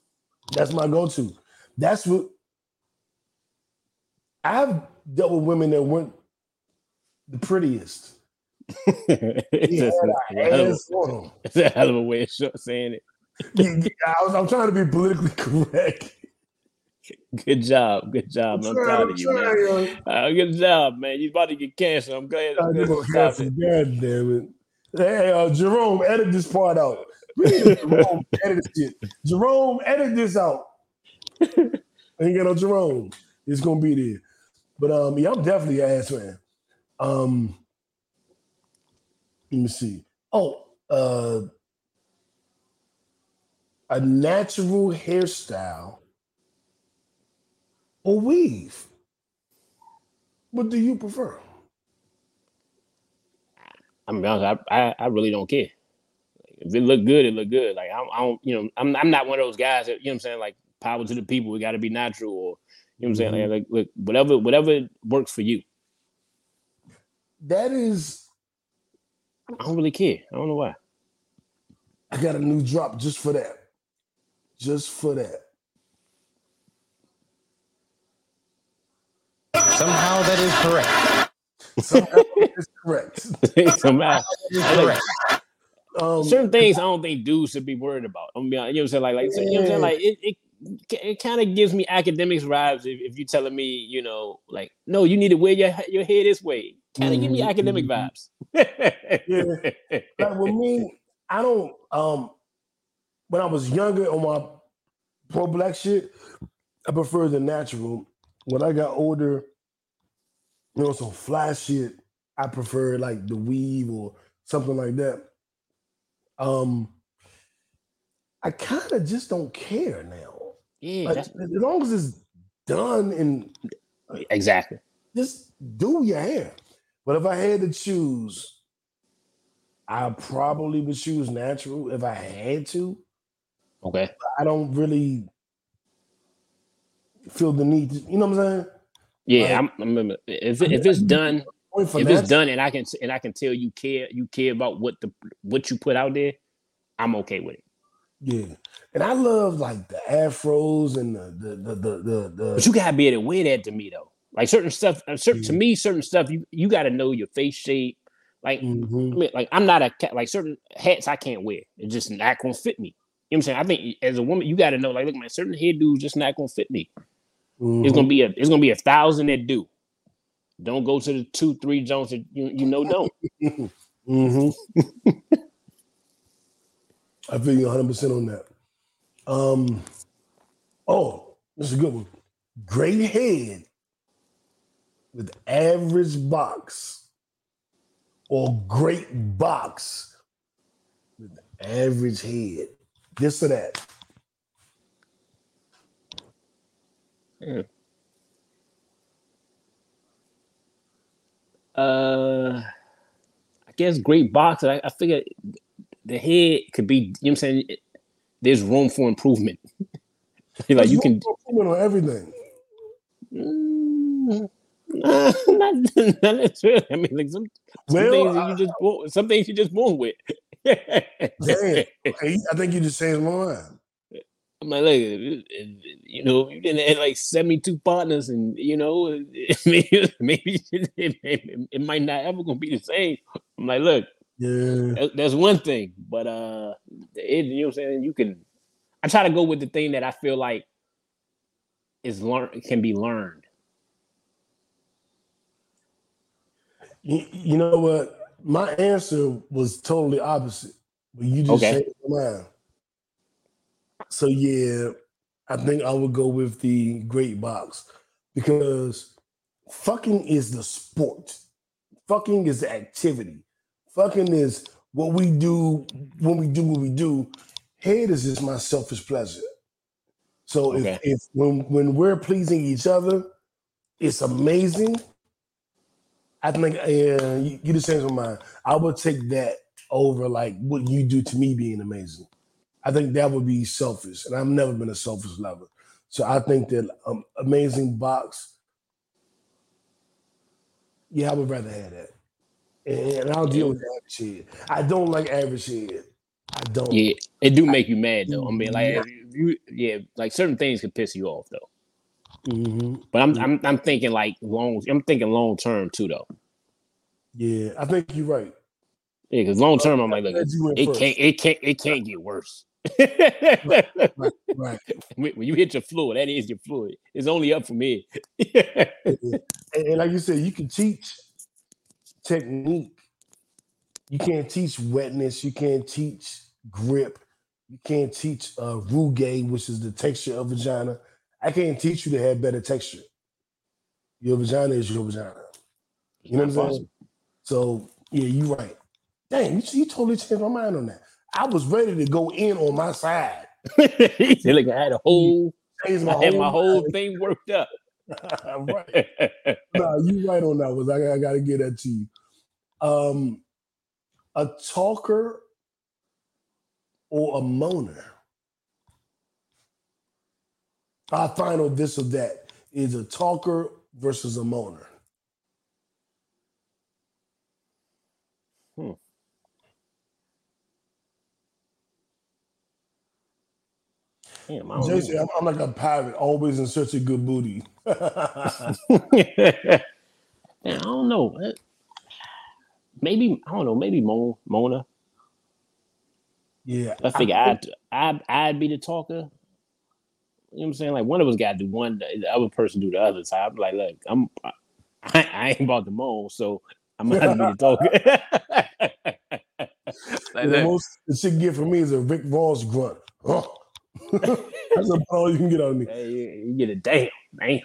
That's my go-to. That's what I've dealt with women that weren't the prettiest. That's a, that's a hell of a way of saying it. yeah, yeah, I was, I'm trying to be politically correct. Good job, good job. I'm, I'm proud I'm of you, trying, man. Uh, good job, man. You about to get cancer. I'm glad. I'm glad you got it. God damn it! Hey, uh, Jerome, edit this part out. Jerome, edit this shit. Jerome, edit this out. I ain't got no Jerome. It's gonna be there. But um, yeah, I'm definitely an ass man. Um, let me see. Oh, uh, a natural hairstyle. Or weave. What do you prefer? I mean, I, I I really don't care. If it look good, it look good. Like I, I don't, you know, I'm I'm not one of those guys that you know what I'm saying. Like power to the people, it got to be natural, or you know what I'm saying. Like, like look, whatever whatever works for you. That is, I don't really care. I don't know why. I got a new drop just for that. Just for that. Somehow that is correct. Somehow that is correct. Somehow that is correct. Um, Certain things I don't think dudes should be worried about. I'm gonna be honest. You know what I'm saying? Like, like yeah. you know what I'm saying? Like it, it, it kind of gives me Akademiks vibes if, if you're telling me, you know, like, no, you need to wear your your hair this way. Kind of mm-hmm. give me Akademiks vibes. yeah. Like with me, I don't. Um, when I was younger on my pro black shit, I preferred the natural. When I got older, you know, some fly shit, I prefer like the weave or something like that. Um, I kind of just don't care now. Yeah, like, as long as it's done and exactly, just do your hair. But if I had to choose, I probably would choose natural if I had to. Okay, I don't really feel the need. To, you know what I'm saying? Yeah, like, I'm, I'm, if if it's done, if it's done, and I can and I can tell you care you care about what the what you put out there, I'm okay with it. Yeah, and I love like the afros and the the the the. the, the but you gotta be able to wear that to me though. Like certain stuff, certain yeah. to me, certain stuff you you gotta know your face shape. Like mm-hmm. I mean, like I'm not a like certain hats I can't wear. It's just not gonna fit me. You know what I'm saying? I think as a woman you gotta know like look man, certain hairdos just not gonna fit me. Mm-hmm. It's gonna be a it's gonna be a thousand that do. Don't go to the two, three Jones that you, you know don't. Mm-hmm. I feel you one hundred percent on that. Um, oh, this is a good one. Great head with average box or great box with average head. This or that. Yeah. Uh, I guess great boxer. I, I figure the head could be, you know what I'm saying? It, there's room for improvement. Like you can improvement on everything. Mm, nah, not, not necessarily. I mean, like some, some well, things I, you just born, some things you just born with. Damn. I think you just saying mine. I'm like, look, you know, you didn't have like seventy-two partners, and you know, maybe, maybe it, it, it might not ever gonna be the same. I'm like, look, yeah, that, that's one thing, but uh, it, you know, what I'm saying, you can. I try to go with the thing that I feel like is learn can be learned. You, you know what? My answer was totally opposite. But you just okay. changed my mind. So, yeah, I think I would go with the great box because fucking is the sport. Fucking is the activity. Fucking is what we do when we do what we do. Head is just my selfish pleasure. So okay. if, if when, when we're pleasing each other, it's amazing. I think uh, you, you just changed my mind. I would take that over like what you do to me being amazing. I think that would be selfish, and I've never been a selfish lover. So I think that um, amazing box, yeah, I would rather have that. And, and I'll deal with average head. I don't like average head. I don't. Yeah, it do make I, you mad, though. I mean, like, you, yeah, like certain things can piss you off, though. Mm-hmm. But I'm, I'm, I'm thinking like long. I'm thinking long term too, though. Yeah, I think you're right. Yeah, because long term, I'm like, look, it first. can't, it can't, it can't get worse. right, right, right. When you hit your fluid, that is your fluid. It's only up from here. and, and like you said, you can teach technique. You can't teach wetness. You can't teach grip. You can't teach uh, rugae, which is the texture of vagina. I can't teach you to have better texture. Your vagina is your vagina. You know what I'm saying? Awesome. So yeah, you're right. Dang, you, you totally changed my mind on that. I was ready to go in on my side. He said, look, I had a whole, I had my whole thing worked up. Right. Nah, you right on that one. I, I got to get that to you. Um, a talker or a moaner? Our final this or that is a talker versus a moaner. Hmm. Damn, I Jason, I'm, I'm like a pirate, always in search of good booty. Man, I don't know. Maybe I don't know. Maybe Mo, Mona. Yeah, I think I'd I'd, I'd be the talker. You know what I'm saying? Like one of us got to do one, the other person do the other. So I'm like, look, I'm I, I ain't about to moan, so I'm gonna be the talker. Like the most that you get from me is a Rick Ross grunt. Oh. That's about all you can get out of me. Hey, you get a damn, man.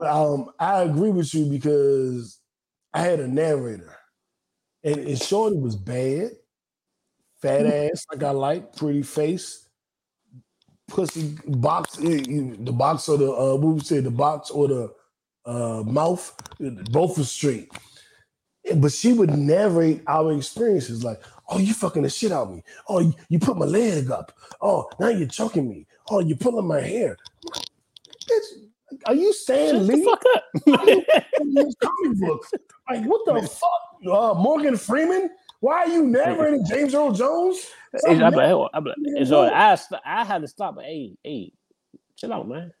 um, I agree with you because I had a narrator, and, and shorty was bad, fat ass like I like, pretty face, pussy box, the box or the uh, what we say, the box or the uh, mouth, both were straight. But she would narrate our experiences like, oh, you fucking the shit out of me. Oh, you, you put my leg up. Oh, now you're choking me. Oh, you're pulling my hair. Bitch, are you saying Lee? Shut the fuck up. Comic books. Like, what the fuck? Uh, Morgan Freeman? Why are you narrating James Earl Jones? I'm like, hell, I'm like, and so I, I had to stop. Hey, hey, chill out, man.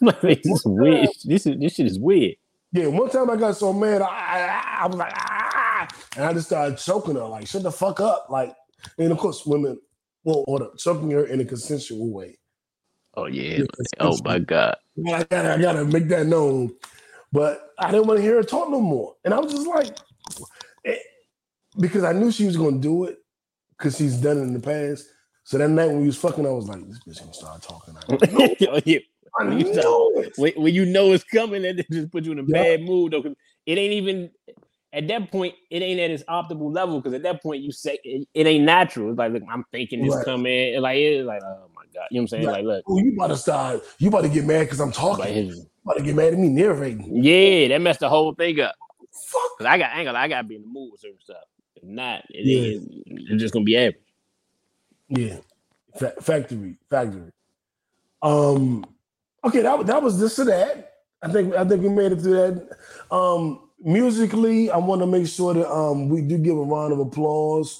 This is weird. This, is, this shit is weird. Yeah, one time I got so mad, I, I, I was like, ah, and I just started choking her, like, shut the fuck up. Like, and of course, women will order choking her in a consensual way. Oh, yeah. Oh, my God. I gotta, I gotta make that known. But I didn't want to hear her talk no more. And I was just like, it, because I knew she was gonna do it, because she's done it in the past. So that night when we was fucking, I was like, this bitch gonna start talking. I know. Yo, yeah. I when, you know start, when, when you know it's coming, that just put you in a yeah. bad mood though. It ain't even at that point, it ain't at its optimal level, because at that point you say it, it ain't natural. It's like, look, I'm thinking it's right. coming. Like it's like, oh my god, you know what I'm saying? Right. Like, look, oh, you about to start, you about to get mad because I'm talking. Like, you about to get mad at me narrating. Yeah, that messed the whole thing up. Fuck. Cause I got angle. I gotta be in the mood with certain stuff. If not, it yeah. is. It's just gonna be average. Yeah, Fa- factory, factory. Um, okay, that that was this or that. I think I think we made it through that. Um, musically, I want to make sure that um we do give a round of applause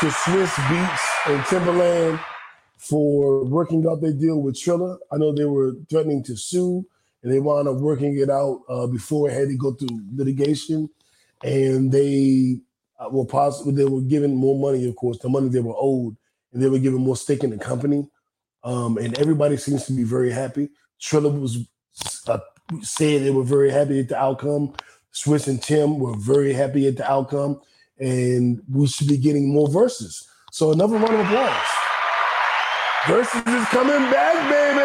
to Swiss Beats and Timberland for working out their deal with Triller. I know they were threatening to sue, and they wound up working it out uh, before it had to go through litigation, and they. Uh, were possible they were given more money, of course, the money they were owed, and they were given more stake in the company. Um, and everybody seems to be very happy. Triller was uh, said they were very happy at the outcome. Swiss and Tim were very happy at the outcome, and we should be getting more verses. So another round of applause. Verses is coming back, baby.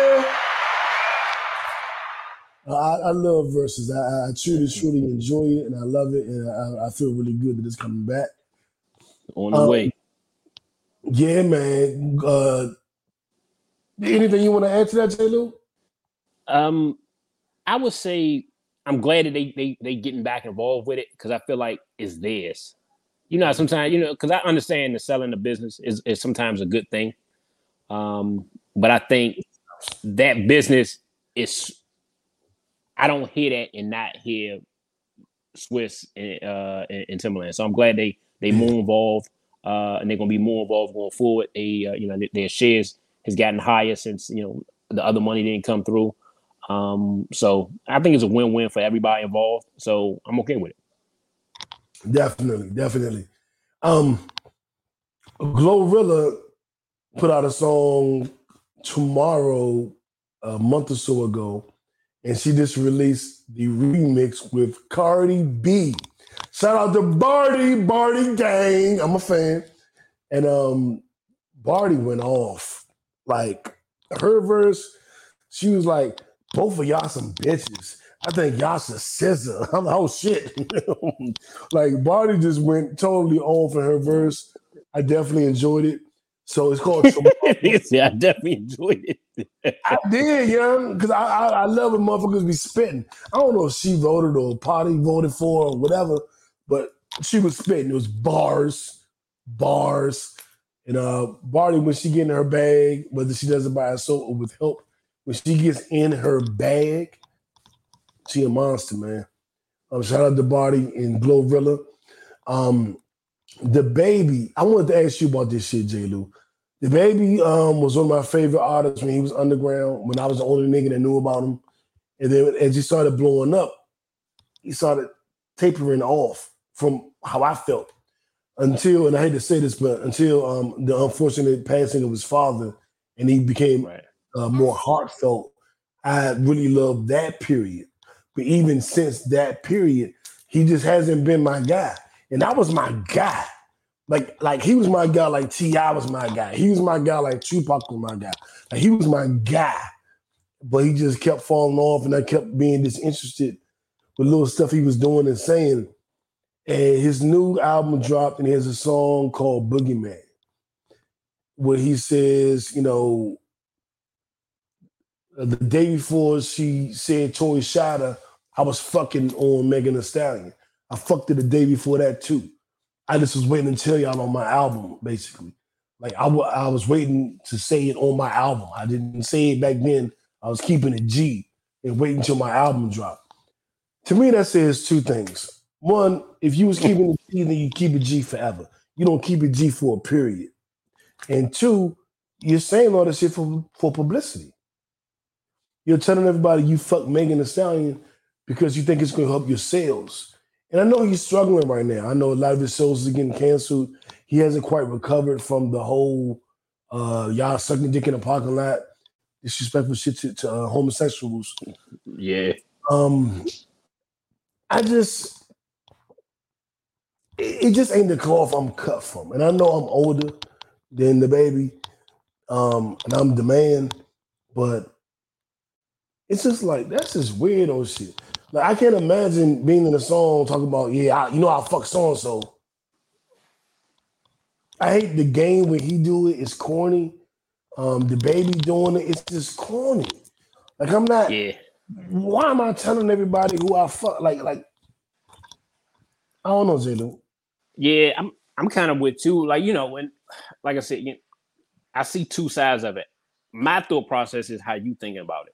Uh, I, I love Verzuz. I, I truly, truly enjoy it, and I love it, and I, I feel really good that it's coming back. On the um, way. Yeah, man. Uh, anything you want to add to that, J. Lou? Um, I would say I'm glad that they they they getting back involved with it, because I feel like it's theirs. You know, sometimes you know, because I understand that selling the business is, is sometimes a good thing, um, but I think that business is. I don't hear that and not hear Swiss and, uh, and, and Timberland. So I'm glad they they more involved uh, and they're gonna be more involved going forward. They uh, you know their shares has gotten higher since you know the other money didn't come through. Um, so I think it's a win-win for everybody involved. So I'm okay with it. Definitely, definitely. Um, Glorilla put out a song tomorrow a month or so ago. And she just released the remix with Cardi B. Shout out to Barty, Barty gang. I'm a fan. And um, Barty went off. Like, her verse, she was like, both of y'all some bitches. I think y'all should scissor. I'm like, oh, shit. Like, Barty just went totally on for her verse. I definitely enjoyed it. So it's called yeah, I definitely enjoyed it. I did, yeah, because I, I I love when motherfuckers be spitting. I don't know if she voted or Potty voted for or whatever, but she was spitting. It was bars, bars. And uh, Barty, when she get in her bag, whether she does it by herself or with help, when she gets in her bag, she a monster, man. Um, shout out to Barty and Glorilla. Um, DaBaby, I wanted to ask you about this shit, J. Lou. DaBaby um, was one of my favorite artists when he was underground, when I was the only nigga that knew about him. And then as he started blowing up, he started tapering off from how I felt. Until, and I hate to say this, but until um, the unfortunate passing of his father, and he became uh, more heartfelt. I really loved that period. But even since that period, he just hasn't been my guy. And that was my guy. Like, like he was my guy, like T I was my guy. He was my guy, like Tupac was my guy. Like, he was my guy. But he just kept falling off, and I kept being disinterested with little stuff he was doing and saying. And his new album dropped, and he has a song called Boogeyman, where he says, you know, the day before she said Toy Shada, I was fucking on Megan Thee Stallion. I fucked it the day before that too. I just was waiting to tell y'all on my album, basically. Like I, w- I was waiting to say it on my album. I didn't say it back then. I was keeping it G and waiting until my album dropped. To me, that says two things. One, if you was keeping it G, then you keep it G forever. You don't keep it G for a period. And two, you're saying all this shit for, for publicity. You're telling everybody you fuck Megan Thee Stallion because you think it's going to help your sales. And I know he's struggling right now. I know a lot of his shows are getting canceled. He hasn't quite recovered from the whole Uh, y'all sucking dick in the parking lot, disrespectful shit to, to uh, homosexuals. Yeah. Um, I just, it, it just ain't the cloth I'm cut from. And I know I'm older than the baby, um, and I'm the man, but it's just like, that's just weird old shit. Like, I can't imagine being in a song talking about, yeah, I, you know, I fuck so-and-so. I hate the game when he do it. It's corny. Um, the baby doing it. It's just corny. Like, I'm not. Yeah. Why am I telling everybody who I fuck? Like, like. I don't know, J-Lo. Yeah, I'm. I'm kind of with you. Like, you know, when, like I said, you know, I see two sides of it. My thought process is how you thinking about it.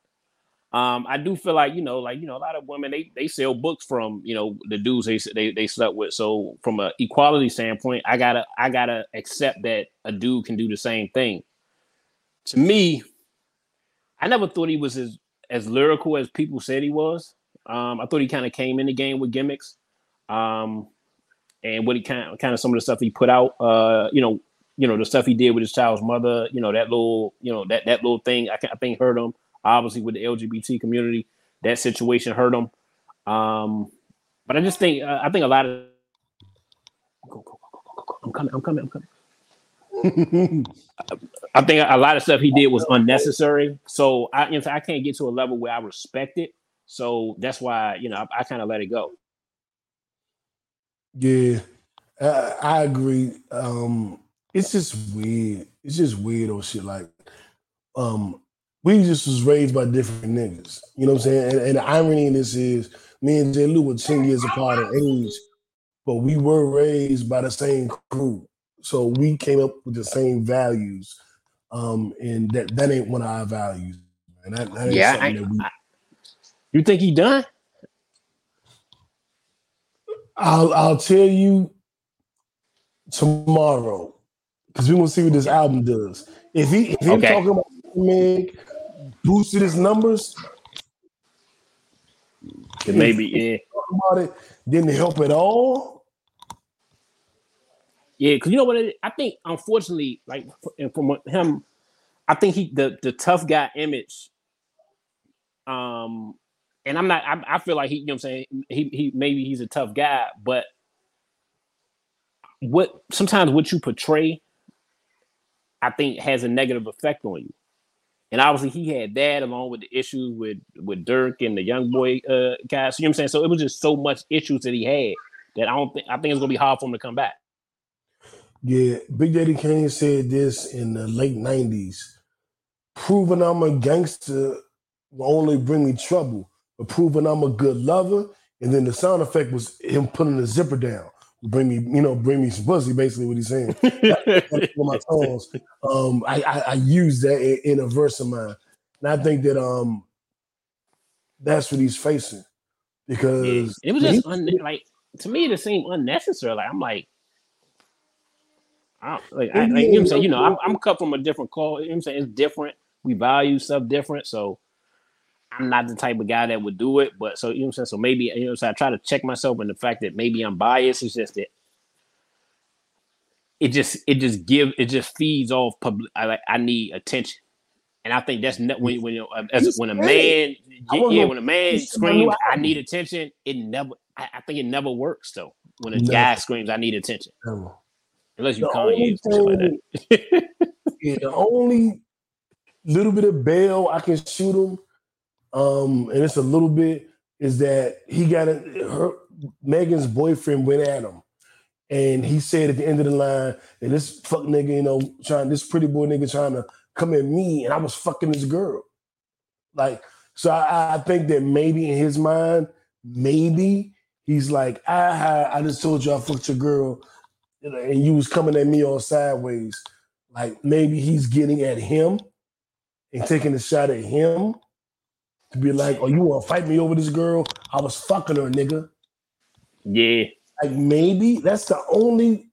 Um, I do feel like, you know, like, you know, a lot of women, they they sell books from, you know, the dudes they they, they slept with. So from an equality standpoint, I gotta I gotta accept that a dude can do the same thing. To me, I never thought he was as, as lyrical as people said he was. Um, I thought he kind of came in the game with gimmicks, um, and what he kind of, kind of some of the stuff he put out. Uh, you know, you know the stuff he did with his child's mother. You know that little, you know that that little thing. I, I think hurt him. Obviously, with the L G B T community, that situation hurt him. Um, but I just think, uh, I think a lot of. Go, go, go, go, go. I'm coming, I'm coming, I'm coming. I think a lot of stuff he did was unnecessary. So I, in fact, I can't get to a level where I respect it. So that's why, you know, I, I kind of let it go. Yeah, I, I agree. Um, it's just weird. It's just weird or shit like. Um, We just was raised by different niggas. You know what I'm saying? And, and the irony in this is me and J. Lou were ten years apart in age, but we were raised by the same crew. So we came up with the same values. Um, and that, that ain't one of our values. And that, that ain't yeah, something I, that we... I, you think he done? I'll, I'll tell you tomorrow, because we want to see what this album does. If he if okay. talking about Meg... boosted his numbers. It may be, yeah. About it didn't help at all. Yeah, because you know what? It, I think, unfortunately, like and from him, I think he the, the tough guy image. Um, and I'm not. I, I feel like he. You know, what I'm saying he he maybe he's a tough guy, but what sometimes what you portray, I think, has a negative effect on you. And obviously he had that along with the issues with, with Dirk and the young boy uh, guys. You know what I'm saying? So it was just so much issues that he had that I don't think, I think it's going to be hard for him to come back. Yeah. Big Daddy Kane said this in the late nineties, proving I'm a gangster will only bring me trouble, but proving I'm a good lover. And then the sound effect was him putting the zipper down. Bring me, you know, bring me some pussy, basically what he's saying. That's one of my songs. Um, I, I, I use that in, in a verse of mine. And I think that um, that's what he's facing. Because it, it was just, he, un- like, to me, it seemed unnecessary. Like, I'm like, I don't, like, I, like you know, saying, you know I'm, I'm cut from a different call. You know what I'm saying? It's different. We value stuff different. So I'm not the type of guy that would do it, but so you know what I'm saying. So maybe you know, so I try to check myself in the fact that maybe I'm biased. It's just that it just it just give it just feeds off public. I like I need attention, and I think that's not, when when you know, as, when a man yeah when a man screams I need attention. It never I, I think it never works though. When a no. guy screams I need attention, no. unless you call you like that. Yeah, the only little bit of bail I can shoot him. Um, and it's a little bit is that he got a, her Megan's boyfriend went at him, and he said at the end of the line, and this fuck nigga, you know, trying this pretty boy nigga trying to come at me, and I was fucking this girl. Like, so I, I think that maybe in his mind, maybe he's like, I, I just told you I fucked your girl, and you was coming at me all sideways. Like, maybe he's getting at him and taking a shot at him. To be like, oh, you want to fight me over this girl? I was fucking her, nigga. Yeah. Like, maybe that's the only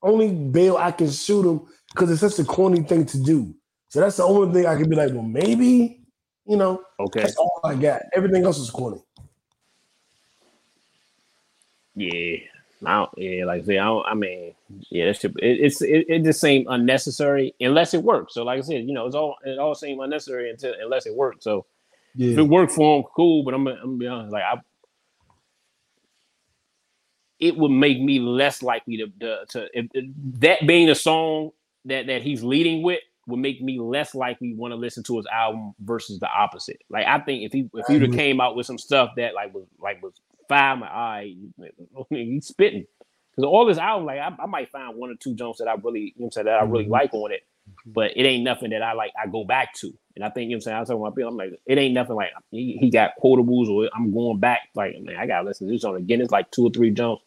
only bail I can shoot him because it's such a corny thing to do. So that's the only thing I can be like, well, maybe, you know, okay. That's all I got. Everything else is corny. Yeah. I don't, yeah, like I said, I, don't, I mean, yeah, that should, it, it's it, it just seemed unnecessary unless it works. So, like I said, you know, it's all it all seemed unnecessary until unless it worked. So, yeah. If it worked for him, cool. But I'm, I'm gonna be honest, like I, it would make me less likely to to, to if, if that being a song that that he's leading with would make me less likely want to listen to his album versus the opposite. Like I think if he if he would have came out with some stuff that like was like was. Five, my eye, he's spitting because all this album. Like I, I might find one or two jumps that I really, you know, what I'm saying, that I really like on it, but it ain't nothing that I like. I go back to, and I think you know, what I'm saying, I was talking about people. I'm like, it ain't nothing like he, he got quotables or I'm going back. Like man, I gotta listen to this on again. It's like two or three jumps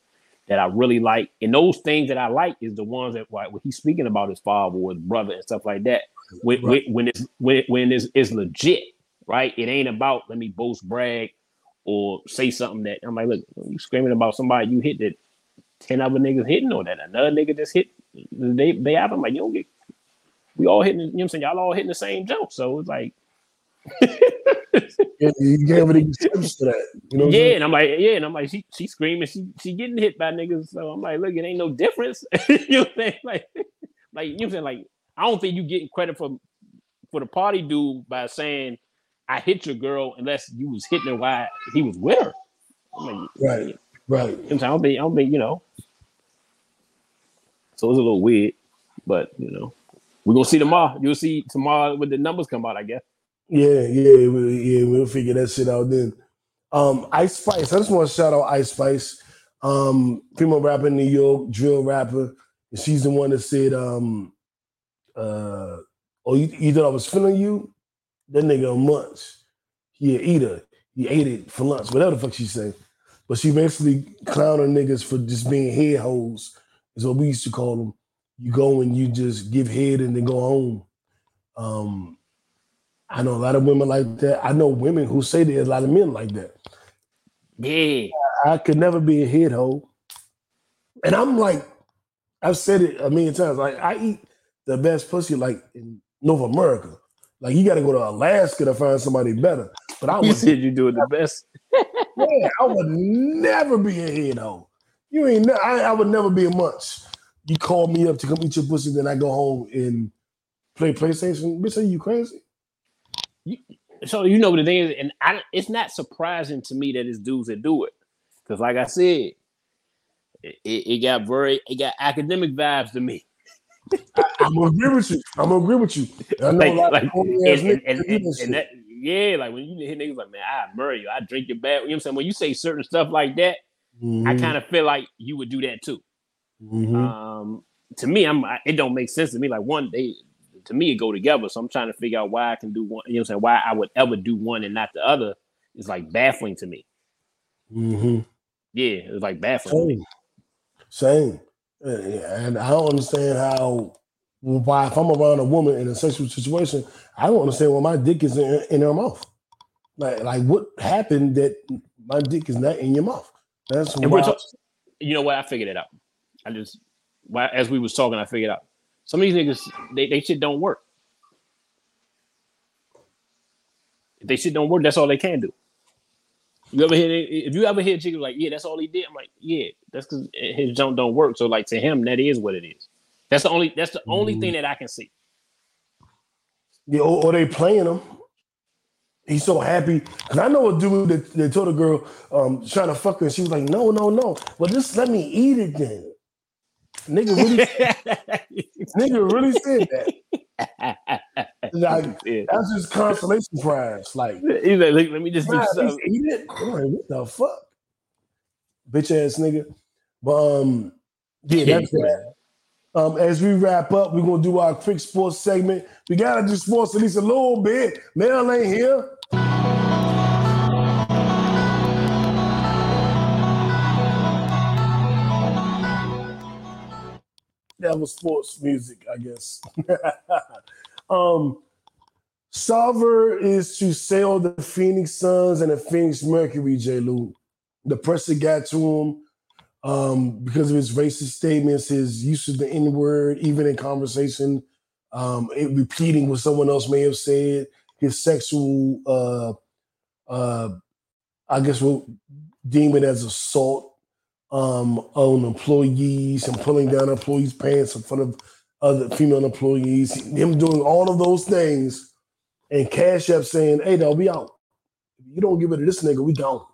that I really like, and those things that I like is the ones that like when he's speaking about his father or his brother and stuff like that. When right. when, when it's when when it's, it's legit, right? It ain't about let me boast, brag. Or say something that I'm like, look, you screaming about somebody you hit that ten other niggas hitting or that another nigga just hit the day, day after. I'm like, you don't get, we all hitting, you know what I'm saying? Y'all all hitting the same joke. So it's like, yeah, you gave it a sense to that. You know what yeah, what and I'm like, yeah, and I'm like, she she screaming, she she getting hit by niggas. So I'm like, look, it ain't no difference. You know what I'm saying? Like, like, you know what I'm saying? Like, I don't think you getting credit for for the party dude by saying, I hit your girl unless you was hitting her while he was with her. I mean, right, right. I don't think, I don't think, you know. So it's a little weird, but, you know, we're going to see tomorrow. You'll see tomorrow when the numbers come out, I guess. Yeah, yeah, we'll, yeah. We'll figure that shit out then. Um, Ice Spice. I just want to shout out Ice Spice. Um, female rapper in New York, drill rapper. And she's the one that said, um, uh, oh, you, you thought I was feeling you? That nigga a munch. He a eater. He ate it for lunch, whatever the fuck she say. But she basically clowning niggas for just being head hoes, is what we used to call them. You go and you just give head and then go home. Um, I know a lot of women like that. I know women who say there's a lot of men like that. Yeah. I, I could never be a head hoe. And I'm like, I've said it a million times. Like I eat the best pussy like in North America. Like, you got to go to Alaska to find somebody better. But I would, you said you do it the best. Yeah, I would never be a head hoe. You ain't. Ne- I, I would never be a munch. You call me up to come eat your pussy, then I go home and play PlayStation. Bitch, are you crazy? You, so, you know, the thing is, and I, it's not surprising to me that it's dudes that do it. Because, like I said, it, it, it got very, it got academic vibes to me. I, I'm gonna agree with you. I'm gonna agree with you. I know like, a lot like, of and, and, and, and, and that, yeah, like when you hit niggas like, man, I admire you. I drink your bad. You know what I'm saying? When you say certain stuff like that, mm-hmm. I kind of feel like you would do that too. Mm-hmm. Um, to me, I'm. I, it don't make sense to me. Like one day, to me, it go together. So I'm trying to figure out why I can do one. You know what I'm saying? Why I would ever do one and not the other is like baffling to me. Mm-hmm. Yeah, it's like baffling. Same. Same. Yeah, and I don't understand how, why if I'm around a woman in a sexual situation, I don't understand why my dick is in, in her mouth. Like, like what happened that my dick is not in your mouth? That's why. Talk- you know what? I figured it out. I just, why, as we was talking, I figured out. Some of these niggas, they, they shit don't work. If they shit don't work, that's all they can do. You ever hear if you ever hear chicks like, yeah, that's all he did. I'm like, yeah, that's because his jump don't work. So like to him, that is what it is. That's the only that's the only mm. thing that I can see. Yeah, or, or they playing him. He's so happy. Cause I know a dude that, that told a girl um, trying to fuck her, and she was like, no, no, no. Well, just let me eat it then. Nigga really, nigga really said that. Like, yeah. That's just consolation prize. Like, he's like, let me just do something. Eat it. I'm like, what the fuck, bitch ass nigga. But um, yeah, that's that. Um, as we wrap up, we're gonna do our quick sports segment. We gotta do sports at least a little bit. Mel ain't here. That was sports music, I guess. um, Sarver is to sell the Phoenix Suns and the Phoenix Mercury, J. Lou. The pressure got to him um, because of his racist statements, his use of the N-word, even in conversation, um, it, repeating what someone else may have said, his sexual, uh, uh, I guess we'll deem it as assault um, on employees and pulling down employees' pants in front of other female employees, him doing all of those things, and Cash App saying, hey, dog, we out. If you don't get rid of this nigga, we gone.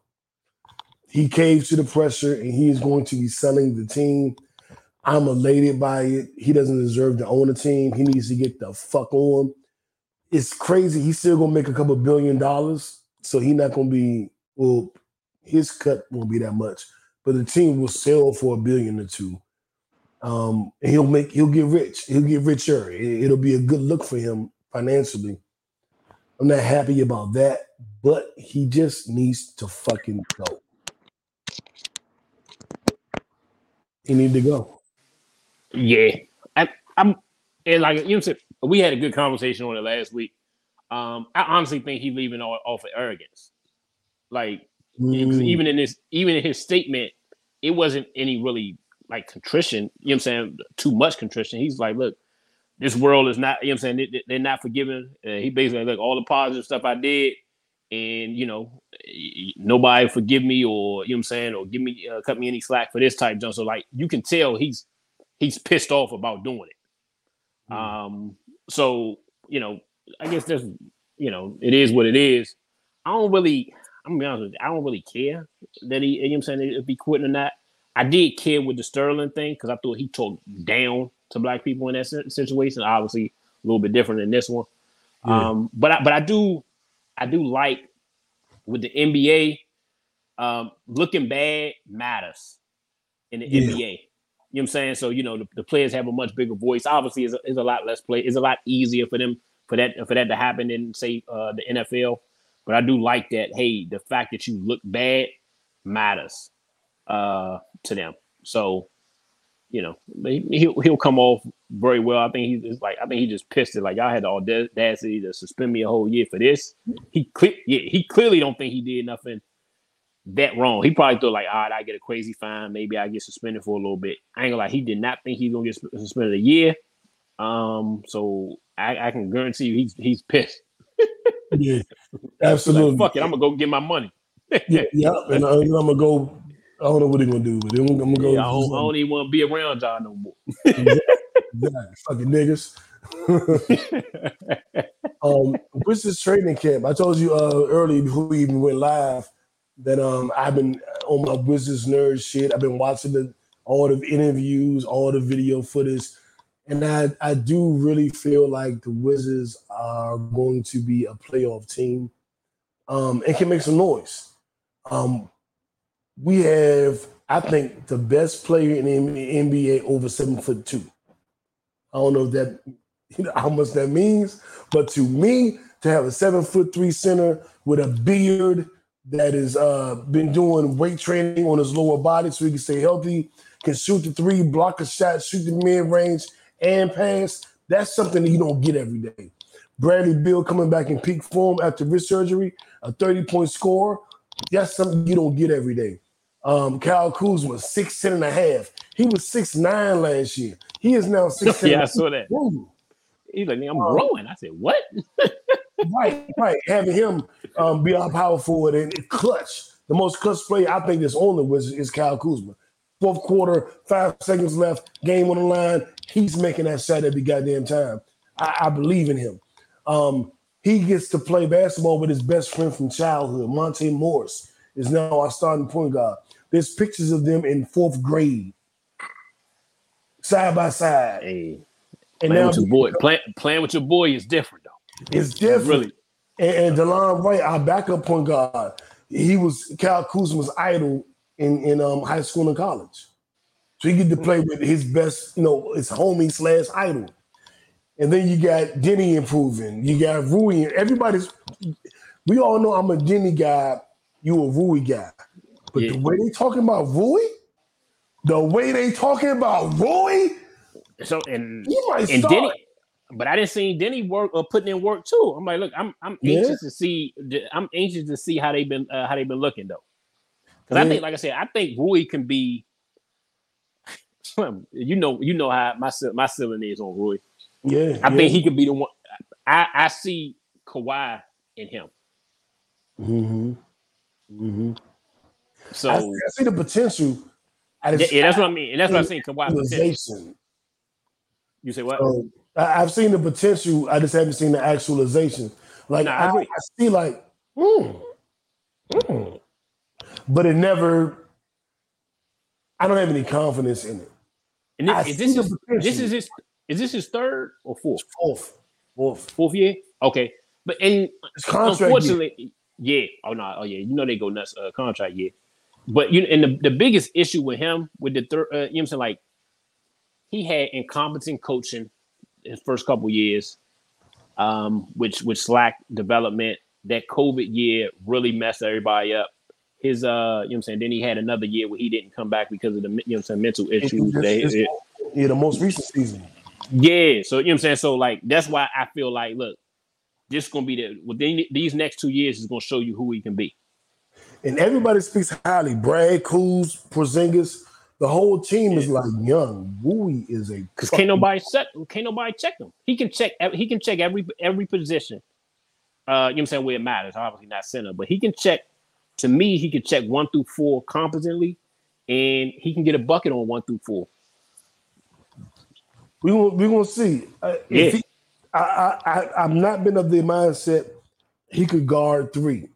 He caved to the pressure, and he is going to be selling the team. I'm elated by it. He doesn't deserve to own a team. He needs to get the fuck on. It's crazy. He's still going to make a couple billion dollars, so he's not going to be, well, his cut won't be that much. But the team will sell for a billion or two. Um, and he'll make, he'll get rich. He'll get richer. It, it'll be a good look for him financially. I'm not happy about that, but he just needs to fucking go. He needs to go. Yeah, I, I'm. And like you said, we had a good conversation on it last week. Um, I honestly think he's leaving all, off of arrogance. Like mm. even in this, even in his statement, it wasn't any really. Like contrition, you know what I'm saying? Too much contrition. He's like, look, this world is not, you know what I'm saying? They, they're not forgiving. Uh, he basically, look, all the positive stuff I did, and, you know, nobody forgive me or, you know what I'm saying, or give me, uh, cut me any slack for this type of junk. So, like, you can tell he's he's pissed off about doing it. Mm-hmm. Um, so, you know, I guess that's, you know, it is what it is. I don't really, I'm gonna be honest with you, I don't really care that he, you know what I'm saying, if he quitting or not. I did care with the Sterling thing because I thought he talked down to black people in that situation. Obviously, a little bit different than this one. Yeah. Um, but I, but I do I do like with the N B A, um, looking bad matters in the yeah. N B A. You know what I'm saying? So, you know, the, the players have a much bigger voice. Obviously, it's a, it's a lot less play. It's a lot easier for them for that for that to happen than, say, uh, the N F L. But I do like that, hey, the fact that you look bad matters. Uh, to them, so you know he, he'll he'll come off very well. I think he's like I think he just pissed it. Like y'all had the audacity to suspend me a whole year for this. He cle- yeah, he clearly don't think he did nothing that wrong. He probably thought like, all right, I get a crazy fine, maybe I get suspended for a little bit. I ain't gonna lie, he did not think he's gonna get suspended a year. Um, so I, I can guarantee you he's he's pissed. Yeah, absolutely. Like, fuck it, I'm gonna go get my money. yeah, yeah, and I'm gonna go. I don't know what they're gonna do, but I'm, I'm gonna go. Yeah, I, don't, I don't even want to be around y'all no more. Exactly. Exactly. Fucking niggas. um, what's this training camp? I told you uh, earlier before we even went live that um, I've been on my business nerd shit. I've been watching the, all the interviews, all the video footage, and I, I do really feel like the Wizards are going to be a playoff team, um, and can make some noise. Um, We have, I think, the best player in the N B A over seven foot two. I don't know if that, you know, how much that means, but to me, to have a seven foot three center with a beard that has uh, been doing weight training on his lower body so he can stay healthy, can shoot the three, block a shot, shoot the mid range, and pass. That's something that you don't get every day. Bradley Beal coming back in peak form after wrist surgery, a thirty point score. That's something you don't get every day. Um, Kyle Kuzma, six ten and a half. He was six nine last year. He is now six ten. Yeah, I saw that. He's like, I'm um, growing. I said, what? right, right. Having him um, be our power forward and clutch. The most clutch player I think that's on the Wizards is Kyle Kuzma. Fourth quarter, five seconds left, game on the line. He's making that shot every goddamn time. I, I believe in him. Um, he gets to play basketball with his best friend from childhood, Monte Morris, is now our starting point guard. There's pictures of them in fourth grade, side by side. Hey, and playing now with your boy, play, playing with your boy is different, though. It's different, really. And, and Delon Wright, our backup point guard, he was Kyle Kuzma's idol in in um, high school and college, so he get to play with his best, you know, his homie slash idol. And then you got Deni improving. You got Rui. Everybody's. We all know I'm a Deni guy. You a Rui guy. But yeah. the way they talking about Rui, the way they talking about Rui, so and, and Deni, but I didn't see Deni work or putting in work too. I'm like, look, I'm I'm anxious yeah. to see. I'm anxious to see how they been uh, how they been looking though, because yeah. I think, like I said, I think Rui can be. You know, you know how my my ceiling is on Rui. Yeah, I yeah. think he could be the one. I I see Kawhi in him. Mm-hmm. Mm-hmm. So I see, I see the potential I just, yeah, yeah, that's what I mean. And that's what I've seen Kawhi potential. You say what? So, I've seen the potential. I just haven't seen the actualization. Like, no, I, I, I see, like, hmm, hmm. But it never, I don't have any confidence in it. And this, is, this his, this is, his, is this his third or fourth? Fourth. Fourth. Fourth year? Okay. But and unfortunately, year. yeah. Oh, no. Oh, yeah. You know they go nuts uh, contract year. But, you know, and the, the biggest issue with him, with the third, uh, you know what I'm saying, like, he had incompetent coaching his first couple years, um, which which slacked development. That COVID year really messed everybody up. His, uh, you know what I'm saying, then he had another year where he didn't come back because of the, you know what I'm saying, mental issues. It's, it's, yeah, the most recent season. Yeah, so, you know what I'm saying, so, like, that's why I feel like, look, this is going to be the, within these next two years is going to show you who he can be. And everybody speaks highly. Brad, Kuz, Porzingis, the whole team is like young. Rui is a because can't nobody check. Can't nobody check him. He can check. He can check every every position. Uh, you know what I'm saying, where it matters. Obviously not center, but he can check. To me, he can check one through four competently, and he can get a bucket on one through four. We will, we gonna see. Uh, yeah. If he, I I I I'm not been of the mindset he could guard three.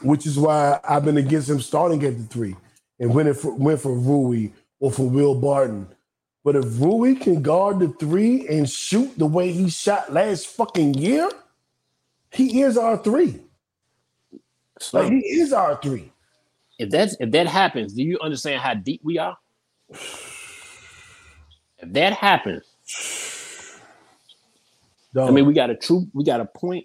Which is why I've been against him starting at the three and went for, went for Rui or for Will Barton. But if Rui can guard the three and shoot the way he shot last fucking year, he is our three. So, like, he is our three. If that's if that happens, do you understand how deep we are? If that happens, Dumb. I mean, we got a troop, we got a point.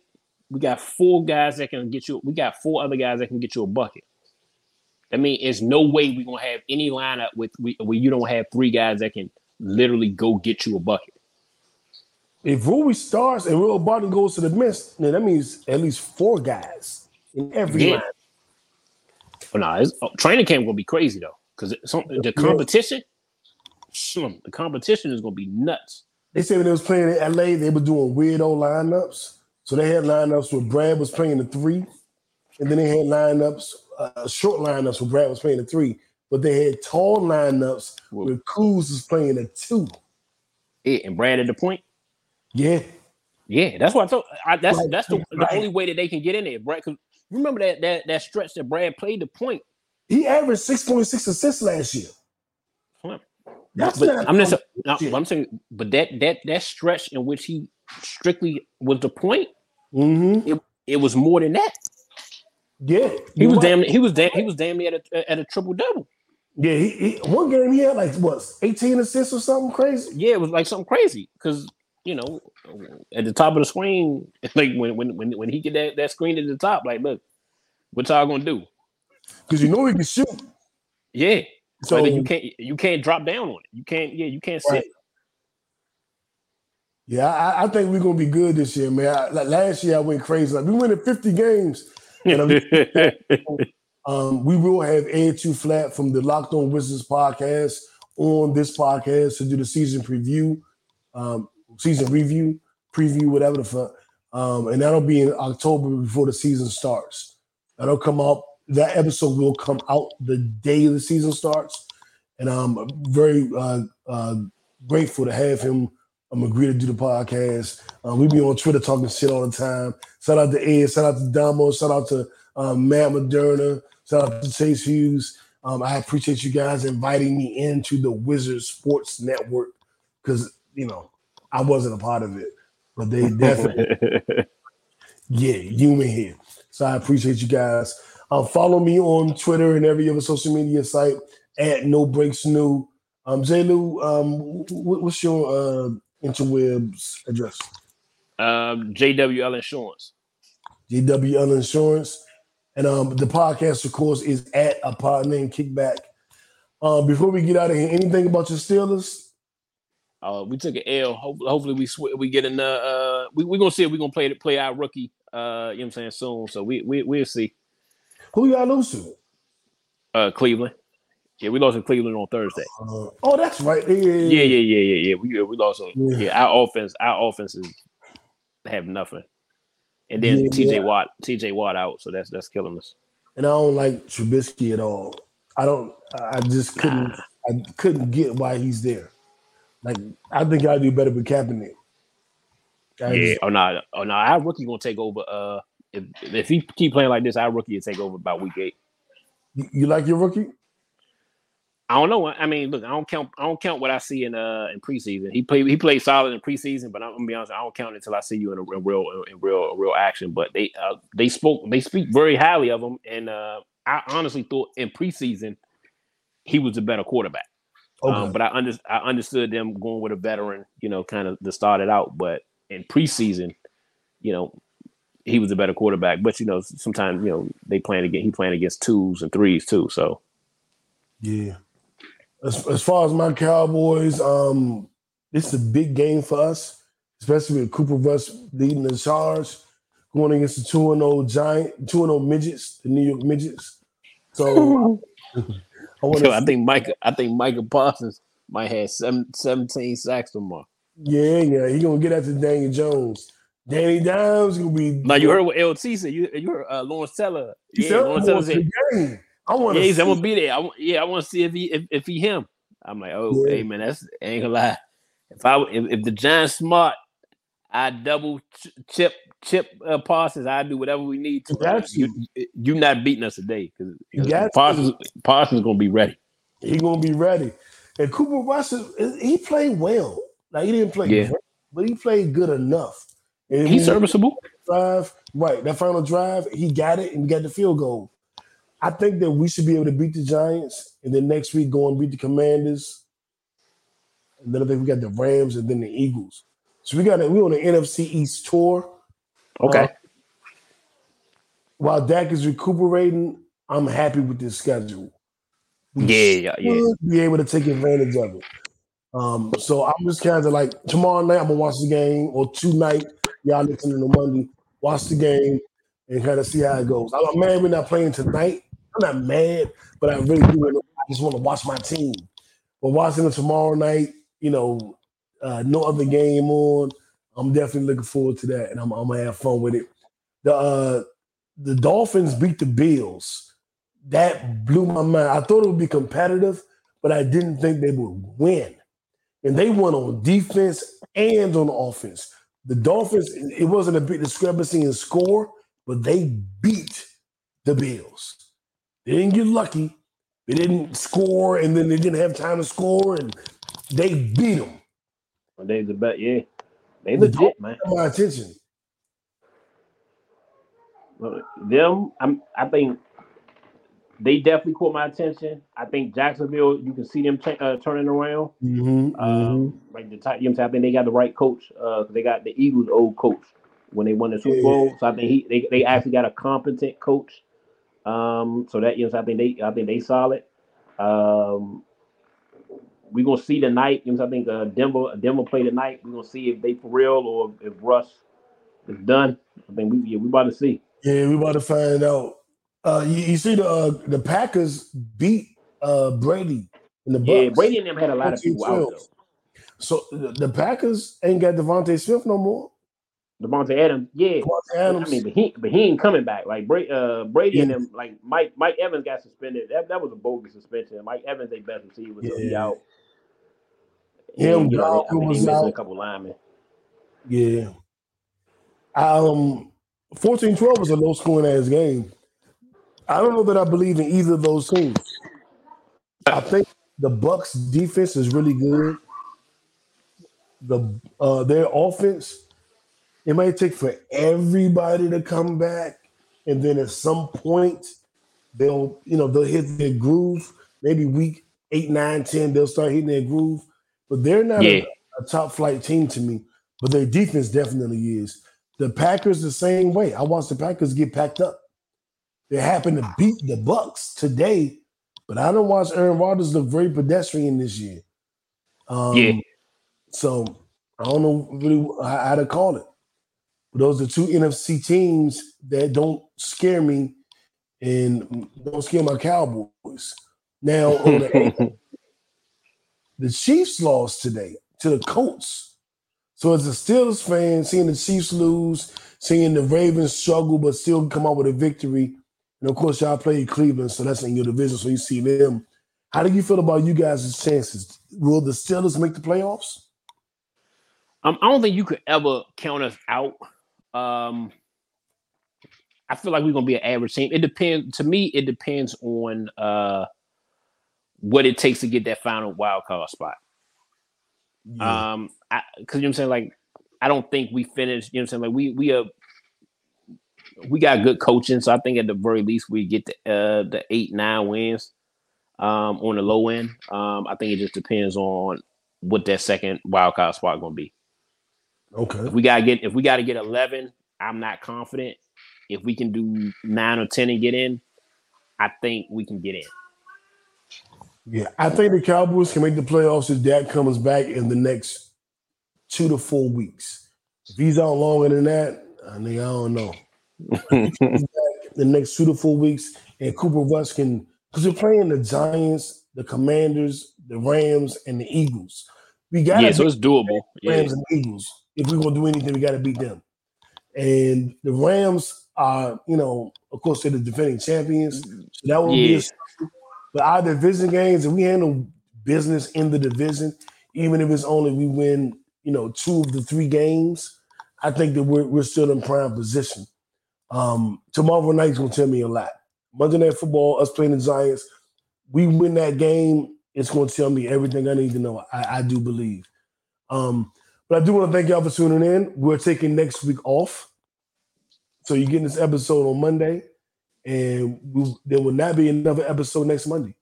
We got four guys that can get you. We got four other guys that can get you a bucket. I mean, there's no way we're gonna have any lineup with we, where you don't have three guys that can literally go get you a bucket. If Rui starts and Will Barton goes to the mist, then that means at least four guys in every yeah. lineup. But nah, it's, oh, training camp gonna be crazy though, because the competition, the competition is gonna be nuts. They said when they was playing in L A, they were doing weirdo lineups. So they had lineups where Brad was playing the three, and then they had lineups, uh, short lineups where Brad was playing the three, but they had tall lineups Whoa. where Kuz was playing the two. Yeah, and Brad at the point. Yeah, yeah, that's what I thought. I, that's right. that's the, the right. only way that they can get in there. Brad, cause remember that that that stretch that Brad played the point. He averaged six point six assists last year. Huh. That's but not I'm not. No, I'm saying, but that that that stretch in which he strictly was the point. Mm-hmm. It, it was more than that. Yeah, he was right. damn. He was damn. He was damn near at a, at a triple double. Yeah, he, he, one game he had like what eighteen assists or something crazy. Yeah, it was like something crazy because you know at the top of the screen, like when when when, when he get that, that screen at the top, like look, what y'all gonna do? Because you know he can shoot. Yeah, so like, you can't you can't drop down on it. You can't. Yeah, you can't right. sit. Yeah, I, I think we're gonna be good this year, man. I, like last year, I went crazy. Like we went in fifty games, and I'm, um, we will have Ed Two Flat from the Locked On Wizards podcast on this podcast to do the season preview, um, season review, preview, whatever the fuck. Um, and that'll be in October before the season starts. That'll come out. That episode will come out the day the season starts, and I'm very uh, uh, grateful to have him. I'm agree to do the podcast. Um, we be on Twitter talking shit all the time. Shout out to Ed. Shout out to Damo. Shout out to um, Matt Moderna. Shout out to Chase Hughes. Um, I appreciate you guys inviting me into the Wizards Sports Network because, you know, I wasn't a part of it, but they definitely, yeah, you in here. So I appreciate you guys. Um, follow me on Twitter and every other social media site at No Breaks New. Um, J. Lou, um, what, what's your uh, interwebs address? Um, J W L Insurance. J W L Insurance. And um, the podcast, of course, is at A Pod Named Kickback. Uh, before we get out of here, anything about your Steelers? Uh, we took an L. Hopefully, hopefully we sw- we get in the uh, we, we're going to see if we're going to play play our rookie, uh, you know what I'm saying, soon. So we, we, we'll see. Who y'all lose to? Uh, Cleveland. Yeah, we lost to Cleveland on Thursday. Uh, oh, that's right. Yeah, yeah, yeah, yeah, yeah. yeah. We we lost on yeah. yeah. Our offense, our offenses have nothing, and then yeah, T J yeah. Watt, T J Watt out, so that's that's killing us. And I don't like Trubisky at all. I don't. I just couldn't. Nah. I couldn't get why he's there. Like, I think I do better with Kaepernick. I yeah. Just, oh no. Nah, oh no. Nah, our rookie gonna take over. Uh, if if he keep playing like this, our rookie will take over by week eight. You, you like your rookie? I don't know. I mean, look, I don't count. I don't count what I see in uh in preseason. He played. He played solid in preseason, but I'm gonna be honest. I don't count it until I see you in a real, in real, real action. But they uh, they spoke. They speak very highly of him, and uh, I honestly thought in preseason he was a better quarterback. Okay. Um, but I under, I understood them going with a veteran, you know, kind of to start it out. But in preseason, you know, he was a better quarterback. But you know, sometimes you know they playing against he playing against twos and threes too. So yeah. As, as far as my Cowboys, um, this is a big game for us, especially with Cooper Rush leading the charge, going against the two and zero Giant, two and zero midgets, the New York Midgets. So, I, Yo, I think Mike, I think Micah Parsons might have seven, seventeen sacks tomorrow. Yeah, yeah, he gonna get after Daniel Jones. Danny Dimes gonna be. Now you heard what L T said. You you heard uh, Lawrence Taylor. He yeah, said Lawrence Taylor said. Game. I want yeah, to. I'm gonna be there. I want, yeah, I want to see if he if, if he him. I'm like, oh, yeah. Hey man, that's I ain't gonna lie. If I if, if the Giants smart, I double ch- chip chip uh, Parsons. I do whatever we need to. Exactly. You, you you're not beating us today because exactly. Parsons Parsons gonna be ready. He gonna be ready. And Cooper Rush, he played well. Like he didn't play, yeah. well, but he played good enough. And he's serviceable. Drive right that final drive, he got it and got the field goal. I think that we should be able to beat the Giants, and then next week go and beat the Commanders. And then I think we got the Rams and then the Eagles. So we got we on the N F C East tour. Okay. Uh, while Dak is recuperating, I'm happy with this schedule. We yeah, yeah, yeah. Be able to take advantage of it. Um, so I'm just kind of like tomorrow night I'm gonna watch the game, or tonight y'all listening to Monday, watch the game and kind of see how it goes. I'm mad we're not playing tonight. I'm not mad, but I really do. I just want to watch my team. But watching it tomorrow night, you know, uh, no other game on. I'm definitely looking forward to that, and I'm, I'm gonna have fun with it. The uh, the Dolphins beat the Bills. That blew my mind. I thought it would be competitive, but I didn't think they would win. And they won on defense and on offense. The Dolphins. It wasn't a big discrepancy in score, but they beat the Bills. They didn't get lucky. They didn't score, and then they didn't have time to score, and they beat them. Well, they the best, yeah. They the legit, man. My attention. Well, them, I'm, I think they definitely caught my attention. I think Jacksonville, you can see them t- uh, turning around. Mm-hmm, um, mm-hmm. Like the type, you know, I think they got the right coach. Uh, they got the Eagles' old coach when they won the Super Bowl, so I think he they, they actually got a competent coach. Um, so that you know, so I think they I think they solid. Um, we're gonna see tonight. You know, so I think uh, Denver Denver play tonight. We're gonna see if they for real or if Russ is done. I think we yeah, we about to see. Yeah, we about to find out. Uh, you, you see the uh, the Packers beat uh, Brady in the Bucks. Yeah, Brady and them had a lot of people out though. So the, the Packers ain't got Devontae Smith no more. Devontae Adams, yeah. Devontae Adams. I mean, but he, but he ain't coming back. Like Brady, uh, Brady yeah. and them, like Mike Mike Evans got suspended. That that was a bogus suspension. Mike Evans, they best receiver, so he out. Him, you know, they, I mean, was out. A couple linemen. Yeah. Um, fourteen twelve was a low scoring ass game. I don't know that I believe in either of those teams. I think the Bucks defense is really good. The uh, their offense. It might take for everybody to come back, and then at some point they'll, you know, they'll hit their groove. Maybe week eight, nine, ten, they'll start hitting their groove. But they're not yeah. a, a top flight team to me. But their defense definitely is. The Packers the same way. I watched the Packers get packed up. They happened to beat the Bucks today, but I don't watch Aaron Rodgers look very pedestrian this year. Um, yeah. So I don't know really how to call it. Those are two N F C teams that don't scare me and don't scare my Cowboys. Now, on the, the Chiefs lost today to the Colts. So as a Steelers fan, seeing the Chiefs lose, seeing the Ravens struggle but still come out with a victory, And of course, y'all played Cleveland, so that's in your division, so you see them. How do you feel about you guys' chances? Will the Steelers make the playoffs? Um, I don't think you could ever count us out. Um, I feel like we're going to be an average team. It depends. To me, it depends on uh, what it takes to get that final wild card spot. Yeah. Um, I, cause you know what I'm saying? Like, I don't think we finished, you know what I'm saying? Like we, we, are, we got good coaching. So I think at the very least we get the, uh, the eight, nine wins um, on the low end. Um, I think it just depends on what that second wild card spot going to be. Okay. If we got to get, if we got to get eleven, I'm not confident. If we can do nine or ten and get in, I think we can get in. Yeah, I think the Cowboys can make the playoffs if Dak comes back in the next two to four weeks. If he's out longer than that, I mean, I don't know. The next two to four weeks, and Cooper Rush can, because we're playing the Giants, the Commanders, the Rams, and the Eagles. We got yeah, so it's doable. The Rams yeah. and the Eagles. If we're gonna do anything, we got to beat them. And the Rams are, you know, of course they're the defending champions. So that won't yeah. be a But our division games, if we handle business in the division, even if it's only we win, you know, two of the three games, I think that we're we're still in prime position. Um, tomorrow night's gonna tell me a lot. Monday Night Football, us playing the Giants, we win that game, it's gonna tell me everything I need to know. I, I do believe. Um, but I do want to thank y'all for tuning in. We're taking next week off, so you're getting this episode on Monday. And we, there will not be another episode next Monday.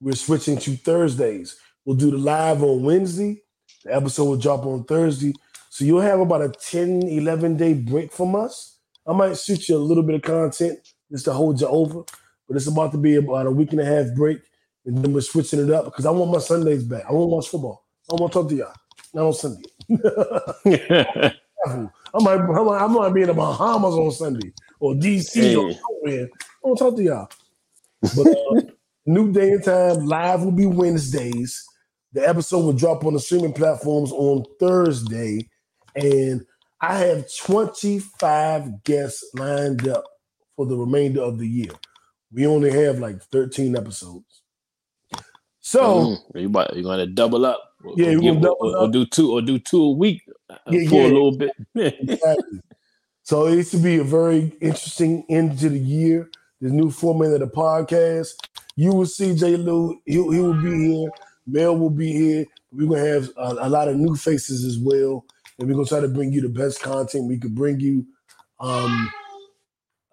We're switching to Thursdays. We'll do the live on Wednesday. The episode will drop on Thursday. So you'll have about a ten, eleven-day break from us. I might shoot you a little bit of content just to hold you over, but it's about to be about a week and a half break, and then we're switching it up because I want my Sundays back. I want to watch football. I want to talk to y'all. Not on Sunday. I might, I might be in the Bahamas on Sunday or D C hey. or somewhere. I want to talk to y'all. But uh, new day and time, live will be Wednesdays. The episode will drop on the streaming platforms on Thursday. And I have twenty-five guests lined up for the remainder of the year. We only have like thirteen episodes. So mm, you're going to double up. We'll, yeah, we'll, give, double we'll, up. We'll do two or do two a week yeah, for yeah. a little bit. Exactly. So it should be a very interesting end to the year. This new format of the podcast. You will see Jay Lou. He, he will be here. Mel will be here. We're going to have a, a lot of new faces as well. And we're going to try to bring you the best content we could bring you. Um,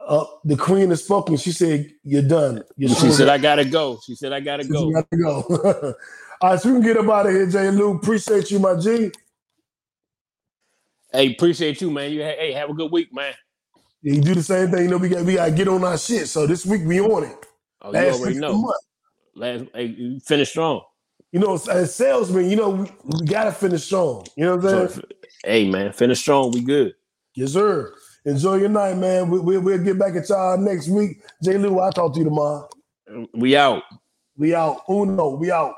uh, the Queen has spoken. She said, you're done. You're she said, I got to go. She said, I got to go. Got to go. All right, so we can get up out of here, Jay Lou. Appreciate you, my G. Hey, appreciate you, man. You ha- hey, have a good week, man. Yeah, you do the same thing. You know, we got we got to get on our shit. So this week we on it. Oh, you Last already know. Last, hey, you finished strong. You know, as salesmen, you know, we, we got to finish strong. You know what I'm saying? Hey, man, finish strong. We good. Yes, sir. Enjoy your night, man. We, we, we'll get back at y'all next week. Jay Lou, I'll talk to you tomorrow. We out. We out. Uno, we out.